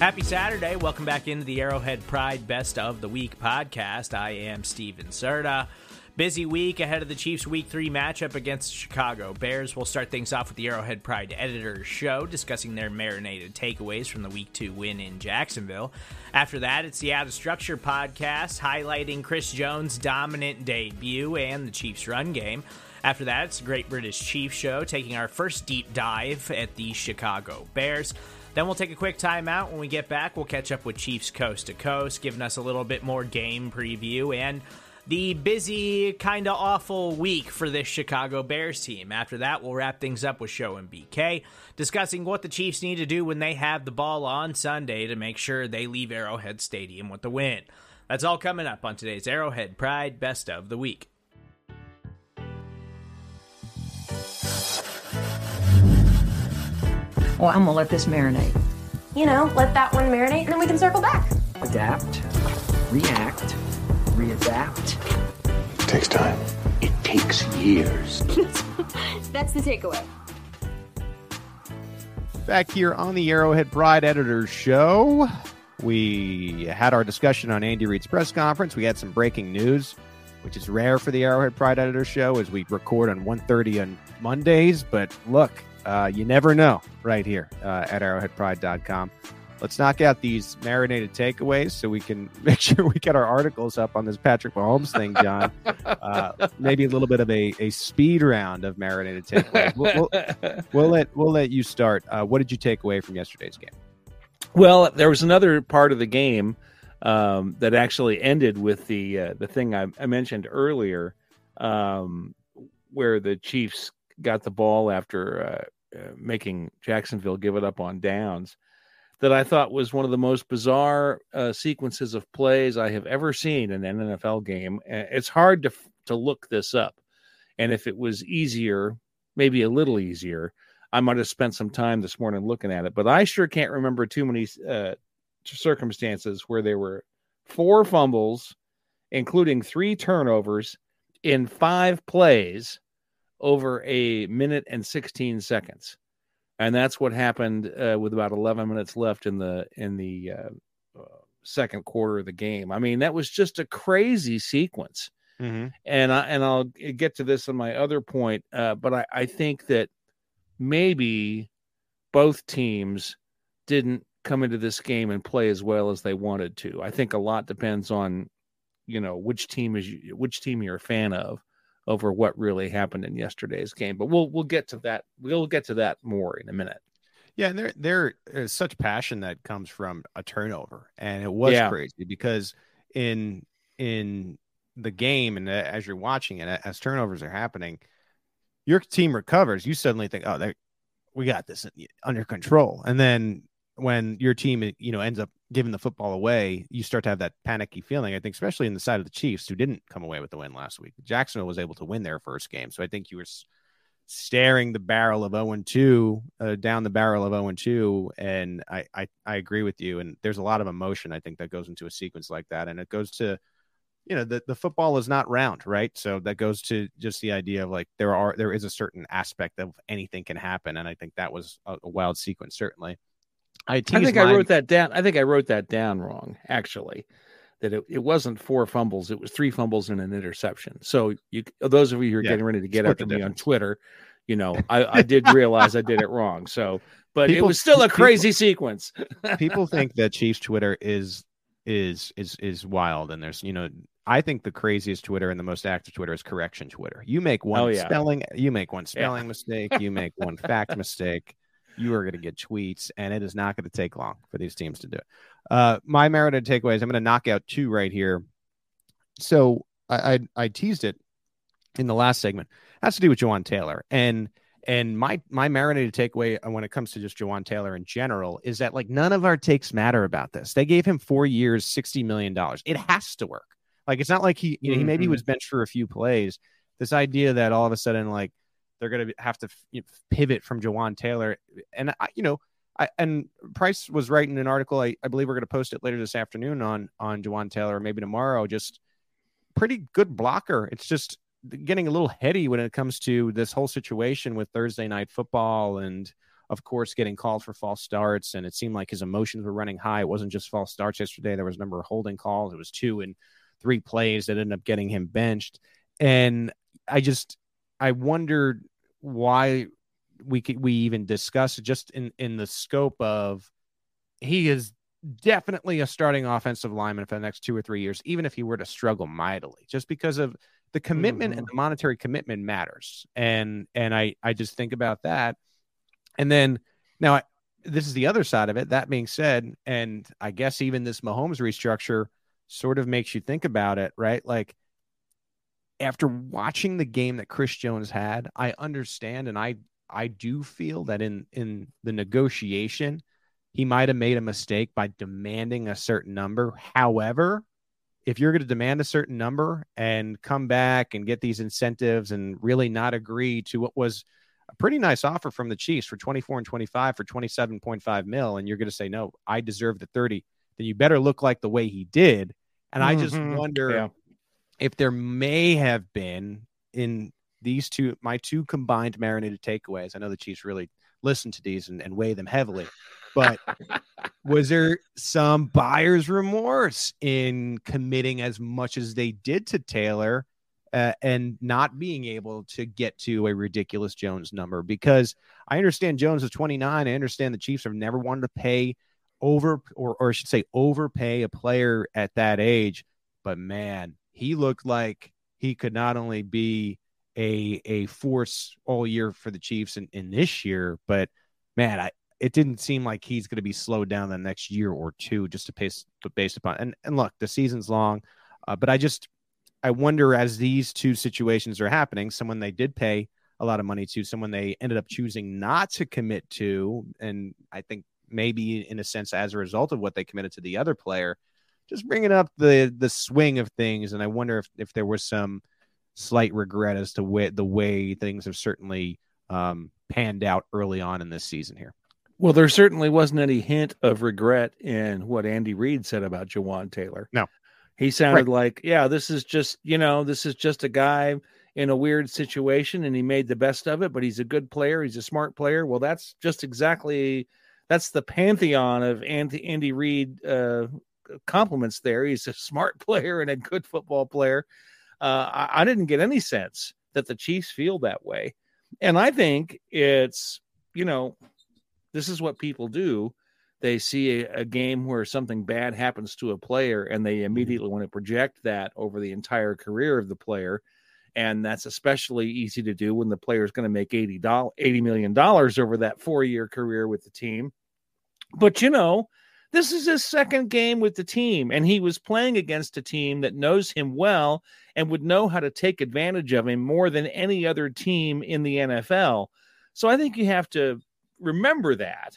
Happy Saturday. Welcome back into the Arrowhead Pride Best of the Week podcast. I am Steven Serta. Busy week ahead of the Chiefs' Week 3 matchup against the Chicago Bears. We'll start things off with the Arrowhead Pride Editor's Show, discussing their marinated takeaways from the Week 2 win in Jacksonville. After that, it's the Out of Structure podcast, highlighting Chris Jones' dominant debut and the Chiefs' run game. After that, it's the Great British Chiefs Show, taking our first deep dive at the Chicago Bears. Then we'll take a quick timeout. When we get back, we'll catch up with Chiefs Coast to Coast, giving us a little bit more game preview and the busy, kind of awful week for this Chicago Bears team. After that, we'll wrap things up with Show and BK, discussing what the Chiefs need to do when they have the ball on Sunday to make sure they leave Arrowhead Stadium with the win. That's all coming up on today's Arrowhead Pride Best of the Week. Well, I'm gonna let this marinate. You know, let that one marinate, and then we can circle back. Adapt, react, readapt. It takes time. It takes years. That's the takeaway. Back here on the Arrowhead Pride Editor's Show, we had our discussion on Andy Reid's press conference. We had some breaking news, which is rare for the Arrowhead Pride Editor's Show, as we record on 1:30 on Mondays. But look, you never know right here at arrowheadpride.com. Let's knock out these marinated takeaways so we can make sure we get our articles up on this Patrick Mahomes thing, John. Maybe a little bit of a speed round of marinated takeaways. We'll let you start. What did you take away from yesterday's game? Well, there was another part of the game that actually ended with the thing I mentioned earlier, where the Chiefs got the ball after making Jacksonville give it up on downs, that I thought was one of the most bizarre sequences of plays I have ever seen in an NFL game. It's hard to look this up. And if it was easier, maybe a little easier, I might have spent some time this morning looking at it. But I sure can't remember too many circumstances where there were 4 fumbles, including 3 turnovers, in 5 plays over a minute and 16 seconds. And that's what happened with about 11 minutes left in the second quarter of the game. I mean, that was just a crazy sequence. Mm-hmm. And I'll get to this on my other point, but I think that maybe both teams didn't come into this game and play as well as they wanted to. I think a lot depends on, you know, which team you're a fan of, over what really happened in yesterday's game. But we'll get to that. We'll get to that more in a minute. Yeah, and there is such passion that comes from a turnover. And it was crazy because in the game, and as you're watching it, as turnovers are happening, your team recovers. You suddenly think, oh, we got this under control. And then when your team, you know, ends up giving the football away, you start to have that panicky feeling, I think, especially in the side of the Chiefs, who didn't come away with the win last week. Jacksonville was able to win their first game. So I think you were staring the barrel of 0-2, down the barrel of 0-2. And I agree with you. And there's a lot of emotion, I think, that goes into a sequence like that. And it goes to, you know, the football is not round, right? So that goes to just the idea of, like, there is a certain aspect of anything can happen. And I think that was a wild sequence, certainly. I wrote that down. I think I wrote that down wrong, actually, that it wasn't four fumbles. It was three fumbles and an interception. So you, those of you who are getting ready to get after me on Twitter, you know, I did realize I did it wrong. So, but people, it was still a crazy sequence. People think that Chiefs Twitter is wild. And there's, you know, I think the craziest Twitter and the most active Twitter is correction Twitter. You make one spelling mistake, you make one fact mistake, you are going to get tweets, and it is not going to take long for these teams to do it. My merited takeaways, I'm going to knock out two right here. So I teased it in the last segment. It has to do with Juwan Taylor. And my marinated takeaway when it comes to just Juwan Taylor in general is that, like, none of our takes matter about this. They gave him 4 years, $60 million. It has to work. Like, it's not like he, you know, he maybe was benched for a few plays. This idea that all of a sudden, like, they're going to have to pivot from Juwan Taylor. And, and Price was writing an article. I believe we're going to post it later this afternoon on Juwan Taylor, or maybe tomorrow. Just pretty good blocker. It's just getting a little heady when it comes to this whole situation with Thursday night football and, of course, getting called for false starts. And it seemed like his emotions were running high. It wasn't just false starts yesterday. There was a number of holding calls. It was 2 and 3 plays that ended up getting him benched. And I wondered why we even discuss it, just in the scope of he is definitely a starting offensive lineman for the next 2 or 3 years, even if he were to struggle mightily, just because of the commitment and the monetary commitment matters. And I just think about that. And then now this is the other side of it. That being said, and I guess even this Mahomes restructure sort of makes you think about it, right? Like, after watching the game that Chris Jones had, I understand, and I do feel that in the negotiation, he might have made a mistake by demanding a certain number. However, if you're going to demand a certain number and come back and get these incentives and really not agree to what was a pretty nice offer from the Chiefs for 24 and 25 for 27.5 mil, and you're going to say, no, I deserve the 30, then you better look like the way he did. And I just wonder if there may have been, in these two, my two combined marinated takeaways, I know the Chiefs really listen to these and weigh them heavily, but was there some buyer's remorse in committing as much as they did to Taylor and not being able to get to a ridiculous Jones number? Because I understand Jones is 29. I understand the Chiefs have never wanted to pay overpay a player at that age, but man, he looked like he could not only be a force all year for the Chiefs in this year, but man, it didn't seem like he's going to be slowed down the next year or two, just to based upon, and look, the season's long, but I wonder, as these two situations are happening, someone they did pay a lot of money to, someone they ended up choosing not to commit to, and I think maybe in a sense as a result of what they committed to the other player, just bringing up the swing of things. And I wonder if there was some slight regret as to the way things have certainly panned out early on in this season here. Well, there certainly wasn't any hint of regret in what Andy Reid said about Juwan Taylor. No. He sounded like, this is just a guy in a weird situation, and he made the best of it, but he's a good player. He's a smart player. Well, that's just exactly, that's the pantheon of Andy Reid compliments there. He's a smart player and a good football player. I didn't get any sense that the Chiefs feel that way. And I think it's, you know, this is what people do. They see a game where something bad happens to a player, and they immediately want to project that over the entire career of the player. And that's especially easy to do when the player is going to make $80 million over that 4-year career with the team. But, you know, this is his second game with the team, and he was playing against a team that knows him well and would know how to take advantage of him more than any other team in the NFL. So I think you have to remember that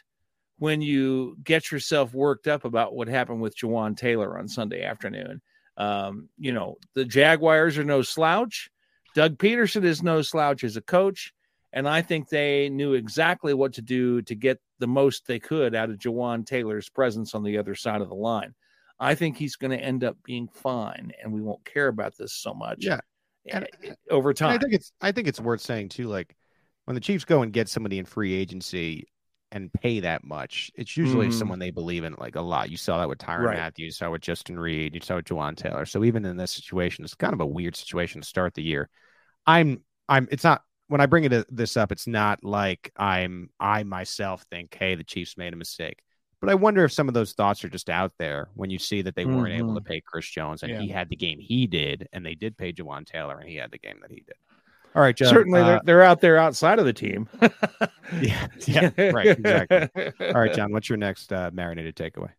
when you get yourself worked up about what happened with Juwan Taylor on Sunday afternoon. You know, the Jaguars are no slouch. Doug Peterson is no slouch as a coach. And I think they knew exactly what to do to get the most they could out of Juwan Taylor's presence on the other side of the line. I think he's going to end up being fine, and we won't care about this so much over time. I think it's worth saying too, like, when the Chiefs go and get somebody in free agency, and pay that much. It's usually someone they believe in like a lot. You saw that with Tyrann Mathieu, you saw with Justin Reed, you saw with Juwan Taylor. So even in this situation, it's kind of a weird situation to start the year. It's not, when I bring this up, it's not like I myself think, hey, the Chiefs made a mistake. But I wonder if some of those thoughts are just out there when you see that they weren't able to pay Chris Jones and he had the game he did, and they did pay Juwan Taylor and he had the game that he did. All right, John. Certainly they're out there outside of the team. Right, exactly. All right, John, what's your next marinated takeaway?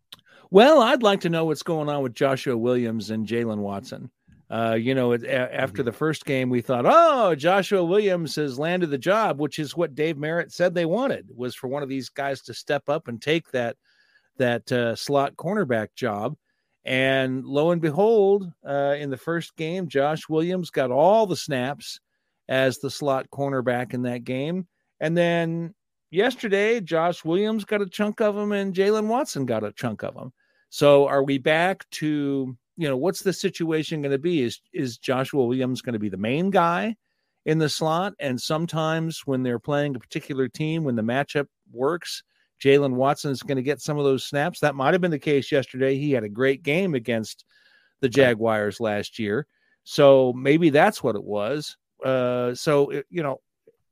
Well, I'd like to know what's going on with Joshua Williams and Jaylen Watson. After the first game, we thought, oh, Joshua Williams has landed the job, which is what Dave Merritt said they wanted, was for one of these guys to step up and take that slot cornerback job. And lo and behold, in the first game, Josh Williams got all the snaps as the slot cornerback in that game. And then yesterday, Josh Williams got a chunk of them and Jaylen Watson got a chunk of them. So are we back to, what's the situation going to be? Is Joshua Williams going to be the main guy in the slot? And sometimes when they're playing a particular team, when the matchup works, Jaylen Watson is going to get some of those snaps. That might have been the case yesterday. He had a great game against the Jaguars last year. So maybe that's what it was. So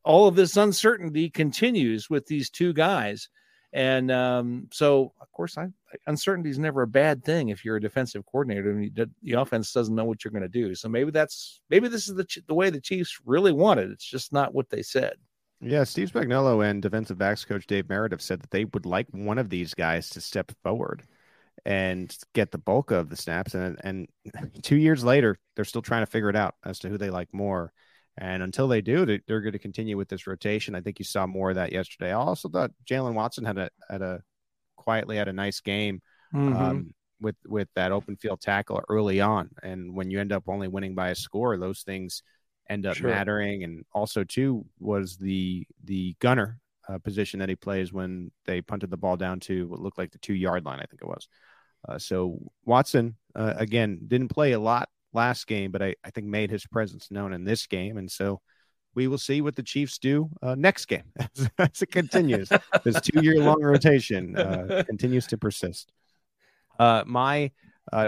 all of this uncertainty continues with these two guys. And so, of course, uncertainty is never a bad thing if you're a defensive coordinator and the offense doesn't know what you're going to do. So maybe this is the way the Chiefs really want it. It's just not what they said. Yeah, Steve Spagnuolo and defensive backs coach Dave Merritt have said that they would like one of these guys to step forward and get the bulk of the snaps. And 2 years later, they're still trying to figure it out as to who they like more. And until they do, they're going to continue with this rotation. I think you saw more of that yesterday. I also thought Jaylen Watson had a nice game with that open field tackle early on. And when you end up only winning by a score, those things end up mattering. And also too was the gunner position that he plays when they punted the ball down to what looked like the 2 yard line, I think it was. So Watson again, didn't play a lot last game, but I think made his presence known in this game. And so we will see what the Chiefs do next game as it continues. This 2 year long rotation continues to persist. My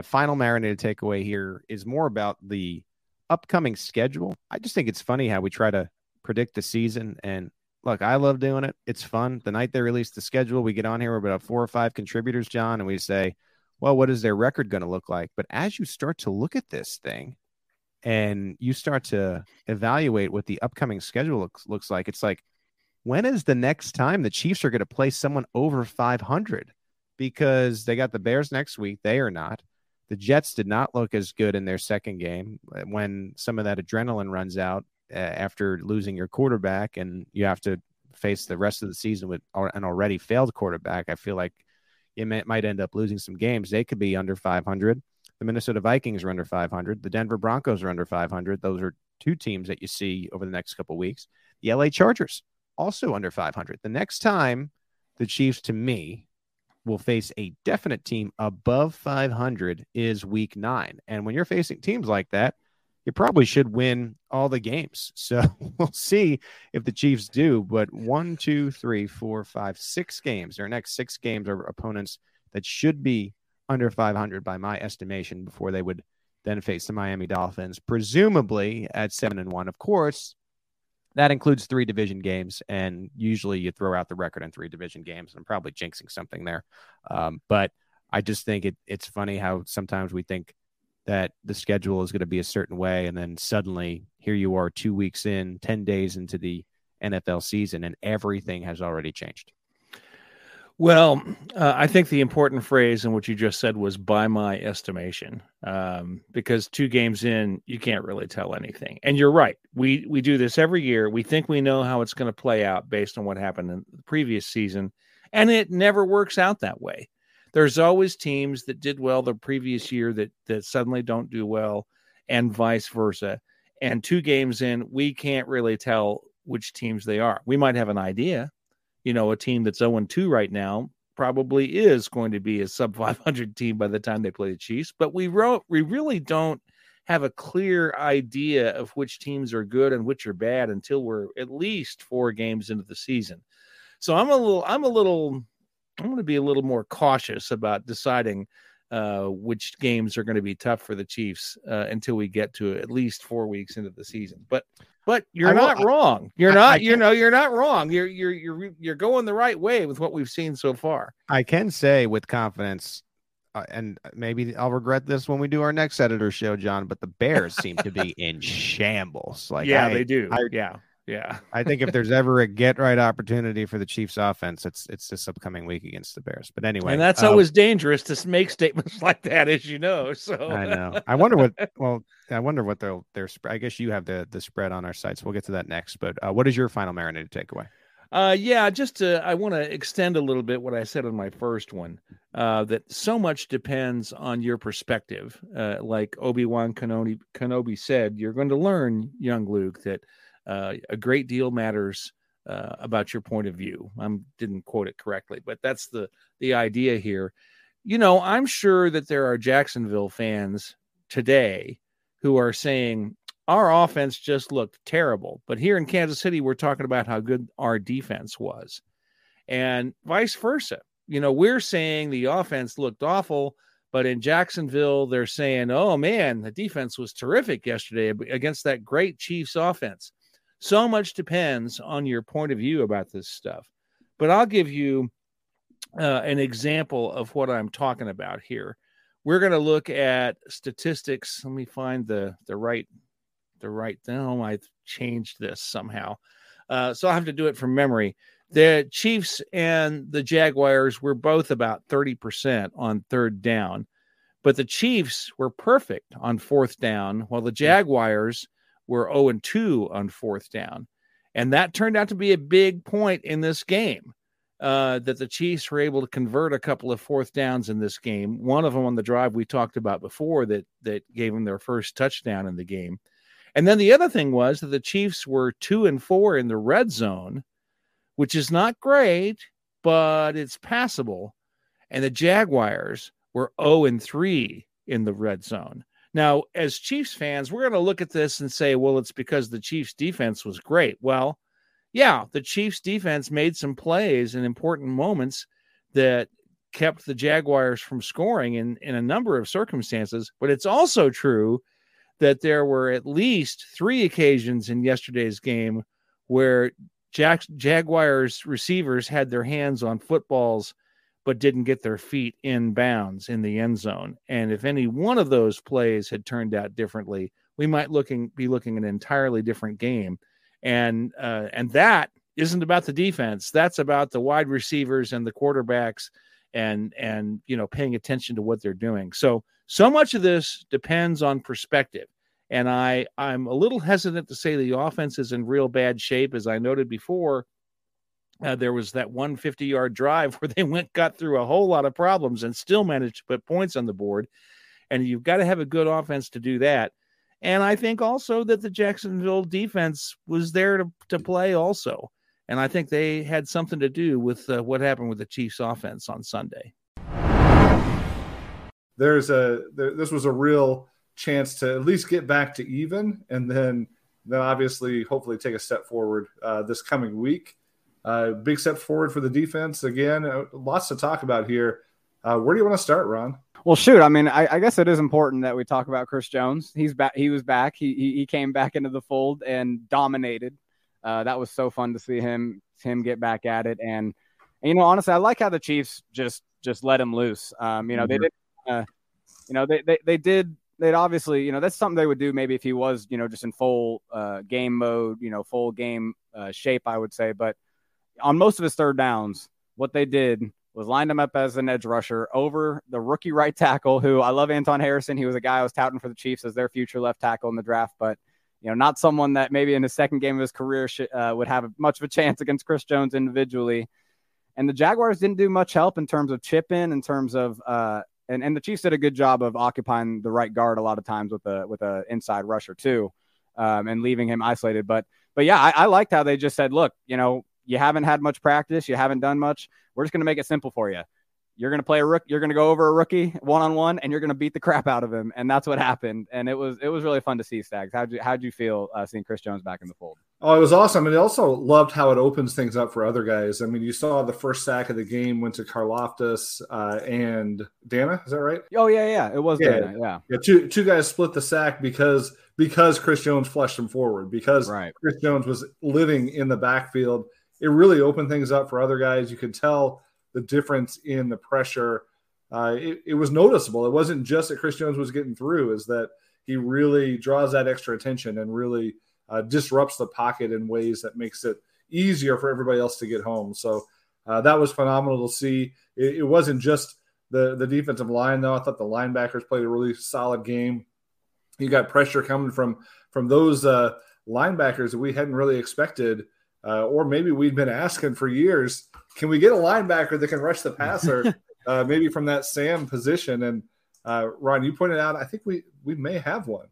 final marinated takeaway here is more about the upcoming schedule. I just think it's funny how we try to predict the season, and look, I love doing it. It's fun. The night they release the schedule, we get on here with about 4 or 5 contributors, John, and we say, well, what is their record going to look like? But as you start to look at this thing and you start to evaluate what the upcoming schedule looks like, it's like, when is the next time the Chiefs are going to play someone over 500? Because they got the Bears next week. They are not. The Jets did not look as good in their second game when some of that adrenaline runs out after losing your quarterback and you have to face the rest of the season with an already failed quarterback. I feel like it might end up losing some games. They could be under 500. The Minnesota Vikings are under 500. The Denver Broncos are under 500. Those are two teams that you see over the next couple of weeks. The LA Chargers also under 500. The next time the Chiefs, to me, will face a definite team above 500 is week 9. And when you're facing teams like that, you probably should win all the games. So we'll see if the Chiefs do, but 6 games. Their next 6 games are opponents that should be under 500 by my estimation before they would then face the Miami Dolphins, presumably at 7-1. Of course, that includes 3 division games, and usually you throw out the record in 3 division games, and I'm probably jinxing something there. But I just think it's funny how sometimes we think that the schedule is going to be a certain way, and then suddenly here you are 2 weeks in, 10 days into the NFL season, and everything has already changed. Well, I think the important phrase in what you just said was by my estimation, because 2 games in, you can't really tell anything. And you're right. We do this every year. We think we know how it's going to play out based on what happened in the previous season, and it never works out that way. There's always teams that did well the previous year that suddenly don't do well, and vice versa. And 2 games in, we can't really tell which teams they are. We might have an idea. A team that's 0-2 right now probably is going to be a sub-500 team by the time they play the Chiefs. But we really don't have a clear idea of which teams are good and which are bad until we're at least 4 games into the season. So I'm going to be a little more cautious about deciding which games are going to be tough for the Chiefs until we get to at least 4 weeks into the season. But you're not wrong. You're not wrong. You're going the right way with what we've seen so far. I can say with confidence, and maybe I'll regret this when we do our next editor show, John, but the Bears seem to be in shambles. Yeah, they do. I think if there's ever a get right opportunity for the Chiefs offense, it's this upcoming week against the Bears. But anyway, and that's always dangerous to make statements like that, as you know. So I know. I wonder what their spread. I guess you have the spread on our site, so we'll get to that next. But what is your final marinated takeaway? I want to extend a little bit what I said on my first one, that so much depends on your perspective. Like Obi-Wan Kenobi said, you're going to learn, young Luke, that a great deal matters about your point of view. I didn't quote it correctly, but that's the idea here. You know, I'm sure that there are Jacksonville fans today who are saying, our offense just looked terrible. But here in Kansas City, we're talking about how good our defense was, and vice versa. You know, we're saying the offense looked awful, but in Jacksonville, they're saying, oh, man, the defense was terrific yesterday against that great Chiefs offense. So much depends on your point of view about this stuff. But I'll give you an example of what I'm talking about here. We're going to look at statistics. Let me find the right down. I changed this somehow. So I'll have to do it from memory. The Chiefs and the Jaguars were both about 30% on third down, but the Chiefs were perfect on fourth down, while the Jaguars were 0-2 on fourth down. And that turned out to be a big point in this game, that the Chiefs were able to convert a couple of fourth downs in this game. One of them on the drive we talked about before that gave them their first touchdown in the game. And then the other thing was that the Chiefs were 2-4 in the red zone, which is not great, but it's passable. And the Jaguars were 0-3 in the red zone. Now, as Chiefs fans, we're going to look at this and say, well, it's because the Chiefs defense was great. Well, yeah, the Chiefs defense made some plays in important moments that kept the Jaguars from scoring in a number of circumstances. But it's also true that there were at least three occasions in yesterday's game where Jaguars receivers had their hands on footballs but didn't get their feet in bounds in the end zone. And if any one of those plays had turned out differently, we might be looking at an entirely different game. And that isn't about the defense. That's about the wide receivers and the quarterbacks and you know, paying attention to what they're doing. So much of this depends on perspective. And I'm a little hesitant to say the offense is in real bad shape. As I noted before, there was that 150-yard drive where they got through a whole lot of problems and still managed to put points on the board. And you've got to have a good offense to do that. And I think also that the Jacksonville defense was there to play also. And I think they had something to do with what happened with the Chiefs offense on Sunday. This was a real chance to at least get back to even, and then obviously hopefully take a step forward this coming week. Big step forward for the defense again. Lots to talk about here. Where do you want to start, Ron? Well, shoot. I mean, I guess it is important that we talk about Chris Jones. He's back. He was back. He came back into the fold and dominated. That was so fun to see him get back at it. And you know, honestly, I like how the Chiefs just let him loose. They didn't. You know, they did. They'd obviously, you know, that's something they would do maybe if he was, you know, just in full game mode, you know, full game shape, I would say. But on most of his third downs, what they did was lined him up as an edge rusher over the rookie right tackle, who I love, Anton Harrison. He was a guy I was touting for the Chiefs as their future left tackle in the draft, but, you know, not someone that maybe in his second game of his career would have much of a chance against Chris Jones individually. And the Jaguars didn't do much help in terms of chip in terms of, And the Chiefs did a good job of occupying the right guard a lot of times with a inside rusher too, and leaving him isolated. But yeah, I liked how they just said, look, you know, you haven't had much practice, you haven't done much. We're just going to make it simple for you. You're going to play a rookie, you're going to go over a rookie one-on-one, and you're going to beat the crap out of him. And that's what happened. And it was really fun to see. Stags, how'd you feel seeing Chris Jones back in the fold? Oh, it was awesome. And I also loved how it opens things up for other guys. I mean, you saw the first sack of the game went to Karlaftis and Dana. Is that right? Oh, yeah. It was Dana, yeah. Two guys split the sack because Chris Jones flushed him forward, because Chris Jones was living in the backfield. It really opened things up for other guys. You could tell the difference in the pressure. It was noticeable. It wasn't just that Chris Jones was getting through, is that he really draws that extra attention and really disrupts the pocket in ways that makes it easier for everybody else to get home. So that was phenomenal to see. It wasn't just the defensive line, though. I thought the linebackers played a really solid game. You got pressure coming from those linebackers that we hadn't really expected, or maybe we'd been asking for years, can we get a linebacker that can rush the passer, maybe from that Sam position? And Ron, you pointed out, I think we may have one.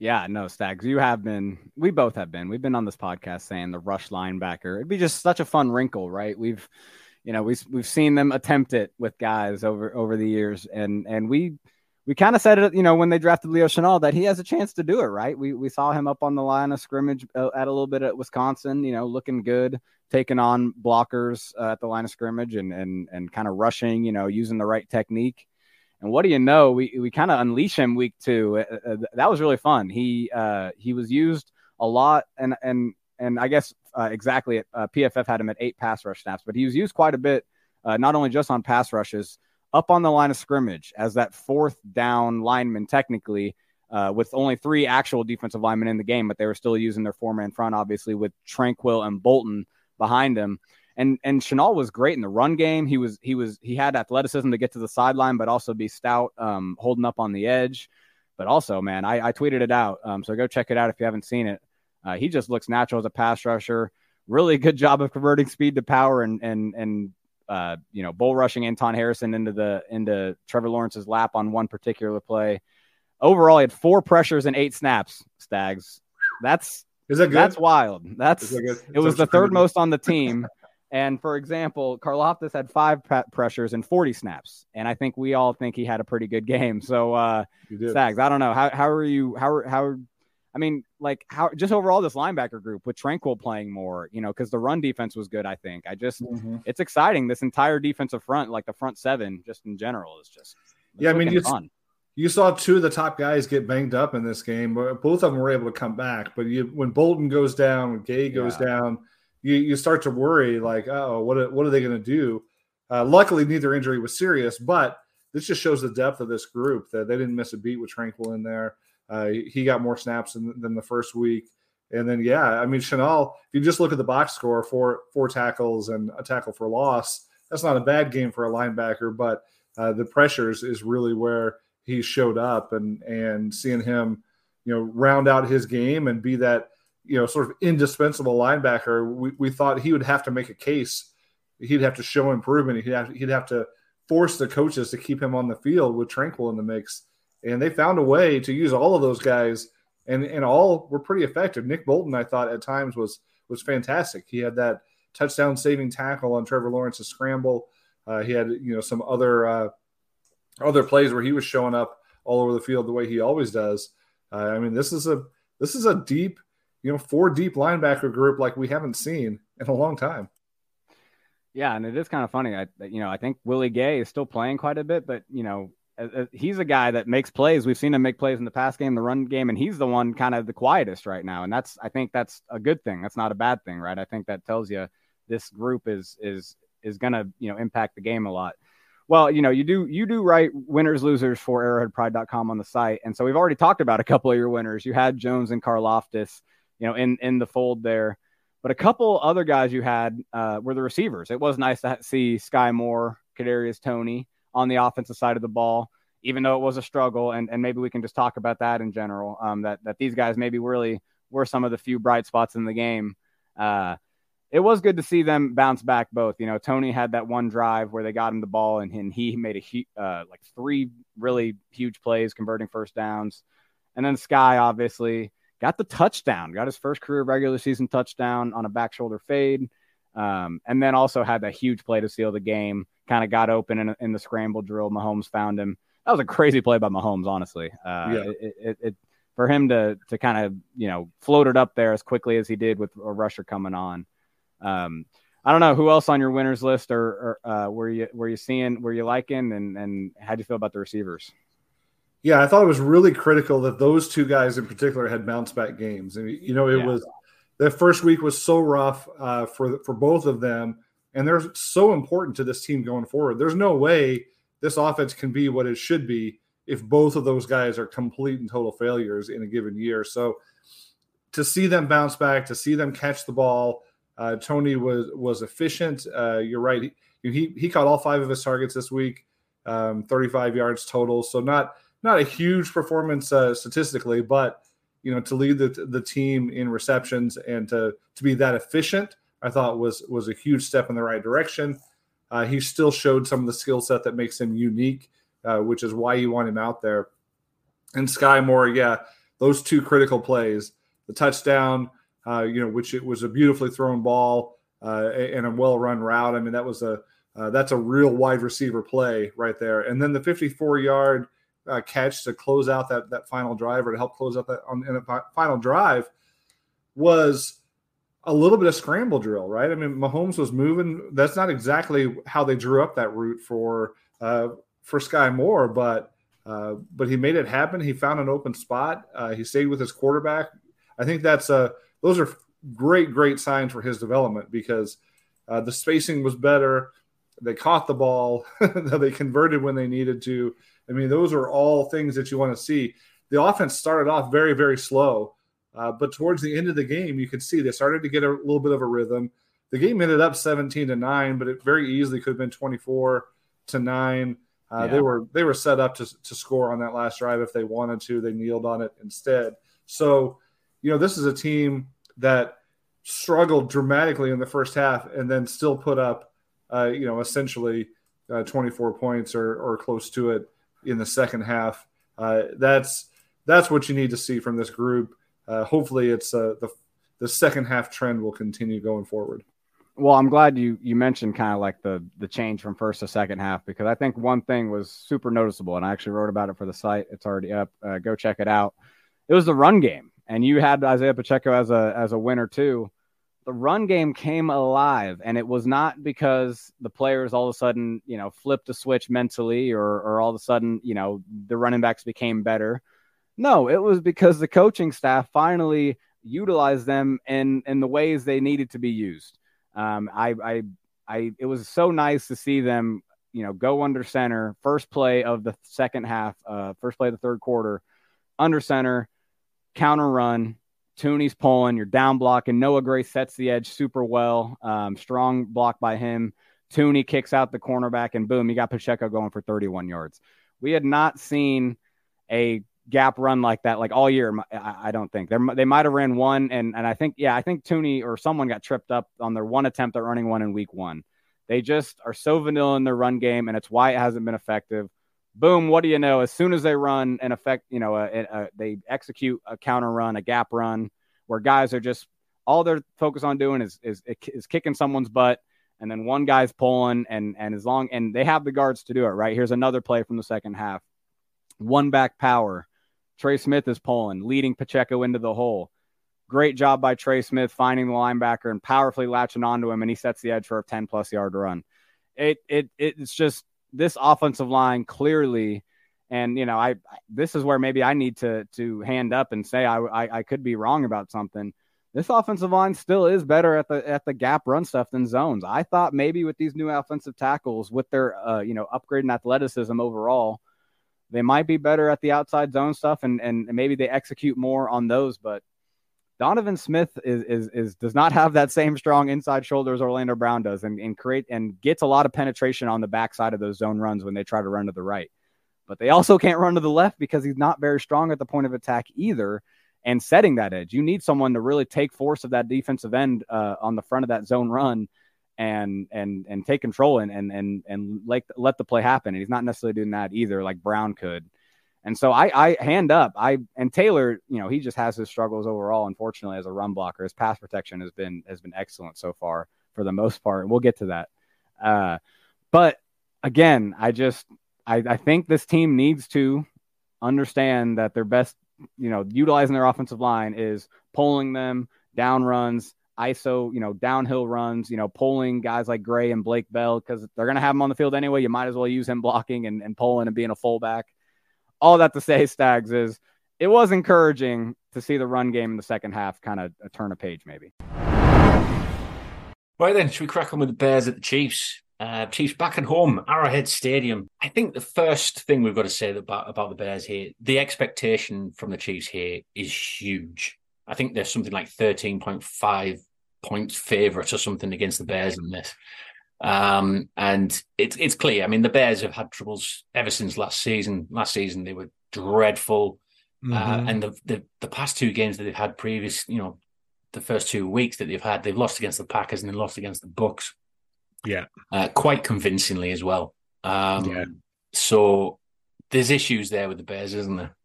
Yeah, no, Stags, you have been, we both have been, we've been on this podcast saying the rush linebacker, it'd be just such a fun wrinkle, right? We've seen them attempt it with guys over the years. And we kind of said it, when they drafted Leo Chenal, that he has a chance to do it, right? We saw him up on the line of scrimmage at a little bit at Wisconsin, looking good, taking on blockers at the line of scrimmage and kind of rushing, using the right technique. And what do you know? We kind of unleash him week two. That was really fun. He was used a lot, and I guess exactly. PFF had him at 8 pass rush snaps, but he was used quite a bit, not only just on pass rushes, up on the line of scrimmage as that fourth down lineman technically, with only 3 actual defensive linemen in the game, but they were still using their 4-man front, obviously, with Tranquil and Bolton behind him. And Chenal was great in the run game. He had athleticism to get to the sideline, but also be stout, holding up on the edge. But also, man, I tweeted it out. So go check it out if you haven't seen it. He just looks natural as a pass rusher. Really good job of converting speed to power and bull rushing Anton Harrison into Trevor Lawrence's lap on one particular play. Overall, he had 4 pressures and 8 snaps. Stags, is that good? That's wild. It was the third most on the team. And for example, Karlaftis had 5 pressures and 40 snaps, and I think we all think he had a pretty good game. So, Stags, I don't know how are you? How just overall this linebacker group with Tranquil playing more, because the run defense was good. I think it's exciting. This entire defensive front, like the front 7, just in general, is just you saw 2 of the top guys get banged up in this game. Both of them were able to come back, but when Bolton goes down, when Gay goes down. You start to worry, like, oh, what are they going to do? Luckily, neither injury was serious, but this just shows the depth of this group, that they didn't miss a beat with Tranquil in there. He got more snaps than the first week. And then, Chenal, if you just look at the box score, 4 tackles and a tackle for loss, that's not a bad game for a linebacker, but the pressures is really where he showed up. And seeing him, round out his game and be that, sort of indispensable linebacker. We thought he would have to make a case. He'd have to show improvement. He'd have to force the coaches to keep him on the field with Tranquil in the mix. And they found a way to use all of those guys, and all were pretty effective. Nick Bolton, I thought, at times was fantastic. He had that touchdown-saving tackle on Trevor Lawrence's scramble. He had some other plays where he was showing up all over the field the way he always does. This is a deep. 4 deep linebacker group like we haven't seen in a long time. Yeah, and it is kind of funny. I think Willie Gay is still playing quite a bit, but he's a guy that makes plays. We've seen him make plays in the pass game, the run game, and he's the one kind of the quietest right now. And I think that's a good thing. That's not a bad thing, right? I think that tells you this group is going to impact the game a lot. Well, you do write winners, losers for ArrowheadPride.com on the site, and so we've already talked about a couple of your winners. You had Jones and Karlaftis. In the fold there, but a couple other guys you had were the receivers. It was nice to see Sky Moore, Kadarius Toney on the offensive side of the ball, even though it was a struggle. And maybe we can just talk about that in general, that these guys maybe really were some of the few bright spots in the game. It was good to see them bounce back both. Toney had that one drive where they got him the ball and he made like 3 really huge plays converting first downs. And then Sky obviously got the touchdown, got his first career regular season touchdown on a back shoulder fade, and then also had that huge play to seal the game, kind of got open in the scramble drill. Mahomes found him. That was a crazy play by Mahomes, honestly. for him to kind of, you know, float it up there as quickly as he did with a rusher coming on. I don't know who else on your winners list or were you liking and how do you feel about the receivers? Yeah, I thought it was really critical that those two guys in particular had bounce back games. And, you know, it was the first week was so rough for both of them. And they're so important to this team going forward. There's no way this offense can be what it should be if both of those guys are complete and total failures in a given year. So to see them bounce back, to see them catch the ball, Toney was efficient. You're right. He caught all five of his targets this week, 35 yards total. So not a huge performance statistically, but, you know, to lead the team in receptions and to be that efficient, I thought was a huge step in the right direction. He still showed some of the skill set that makes him unique, which is why you want him out there. And Sky Moore, those two critical plays, the touchdown, which it was a beautifully thrown ball and a well-run route. I mean, that was that's a real wide receiver play right there. And then the 54-yard catch to close out that final drive, or to help close out that final drive, was a little bit of scramble drill, right? I mean, Mahomes was moving. That's not exactly how they drew up that route for Sky Moore, but he made it happen. He found an open spot. He stayed with his quarterback. I think those are great signs for his development, because the spacing was better. They caught the ball. They converted when they needed to. I mean, those are all things that you want to see. The offense started off very, very slow. But towards the end of the game, you could see they started to get a little bit of a rhythm. The game ended up 17-9, but it very easily could have been 24-9. They were set up to score on that last drive if they wanted to. They kneeled on it instead. So, you know, this is a team that struggled dramatically in the first half and then still put up, essentially 24 points or close to it in the second half. That's what you need to see from this group. Hopefully it's the second half trend will continue going forward. Well, I'm glad you mentioned kind of like the change from first to second half, because I think one thing was super noticeable, and I actually wrote about it for the site. It's already up. Go check it out. It was the run game, and you had Isaiah Pacheco as a winner too. The run game came alive, and it was not because the players all of a sudden, you know, flipped a switch mentally or all of a sudden, you know, the running backs became better. No, it was because the coaching staff finally utilized them in the ways they needed to be used. It was so nice to see them, you know, go under center, first play of the second half, first play of the third quarter, under center, counter run, Tooney's pulling, you're down blocking. Noah Gray sets the edge super well, strong block by him. Toney kicks out the cornerback, and boom, you got Pacheco going for 31 yards. We had not seen a gap run like that like all year. I don't think they might have ran one, and I think Toney or someone got tripped up on their one attempt at running one in week one. They just are so vanilla in their run game, and it's why it hasn't been effective. Boom, what do you know, as soon as they run and affect, you know, they execute a counter run, a gap run, where guys are just all they're focused on doing is kicking someone's butt, and then one guy's pulling, and as long and they have the guards to do it, right? Here's another play from the second half. One back power. Trey Smith is pulling, leading Pacheco into the hole. Great job by Trey Smith finding the linebacker and powerfully latching onto him, and he sets the edge for a 10-plus yard run. It's just this offensive line clearly, and, you know, this is where maybe I need to hand up and say I could be wrong about something. This offensive line still is better at the gap run stuff than zones. I thought maybe with these new offensive tackles, with their upgrading athleticism overall, they might be better at the outside zone stuff, and maybe they execute more on those. But Donovan Smith does not have that same strong inside shoulder as Orlando Brown does, and create and gets a lot of penetration on the backside of those zone runs when they try to run to the right. But they also can't run to the left because he's not very strong at the point of attack either. And setting that edge, you need someone to really take force of that defensive end on the front of that zone run, and take control and let the play happen. And he's not necessarily doing that either, like Brown could. And so I hand up. And Taylor, you know, he just has his struggles overall, unfortunately, as a run blocker. His pass protection has been excellent so far for the most part. And we'll get to that. But again, I think this team needs to understand that their best you know, utilizing their offensive line is pulling them down runs, ISO, you know, downhill runs, you know, pulling guys like Gray and Blake Bell, because they're going to have them on the field anyway. You might as well use him blocking and pulling and being a fullback. All that to say, Stags, is it was encouraging to see the run game in the second half kind of turn a page maybe. Right then, should we crack on with the Bears at the Chiefs? Chiefs back at home, Arrowhead Stadium. I think the first thing we've got to say about the Bears here, the expectation from the Chiefs here is huge. I think there's something like 13.5 points favourites or something against the Bears in this. And it's clear. I mean, the Bears have had troubles ever since last season. Last season, they were dreadful. Mm-hmm. And the past two games that they've had previous, you know, the first 2 weeks that they've had, they've lost against the Packers and they lost against the Bucs. Yeah. Quite convincingly as well. Yeah. So there's issues there with the Bears, isn't there?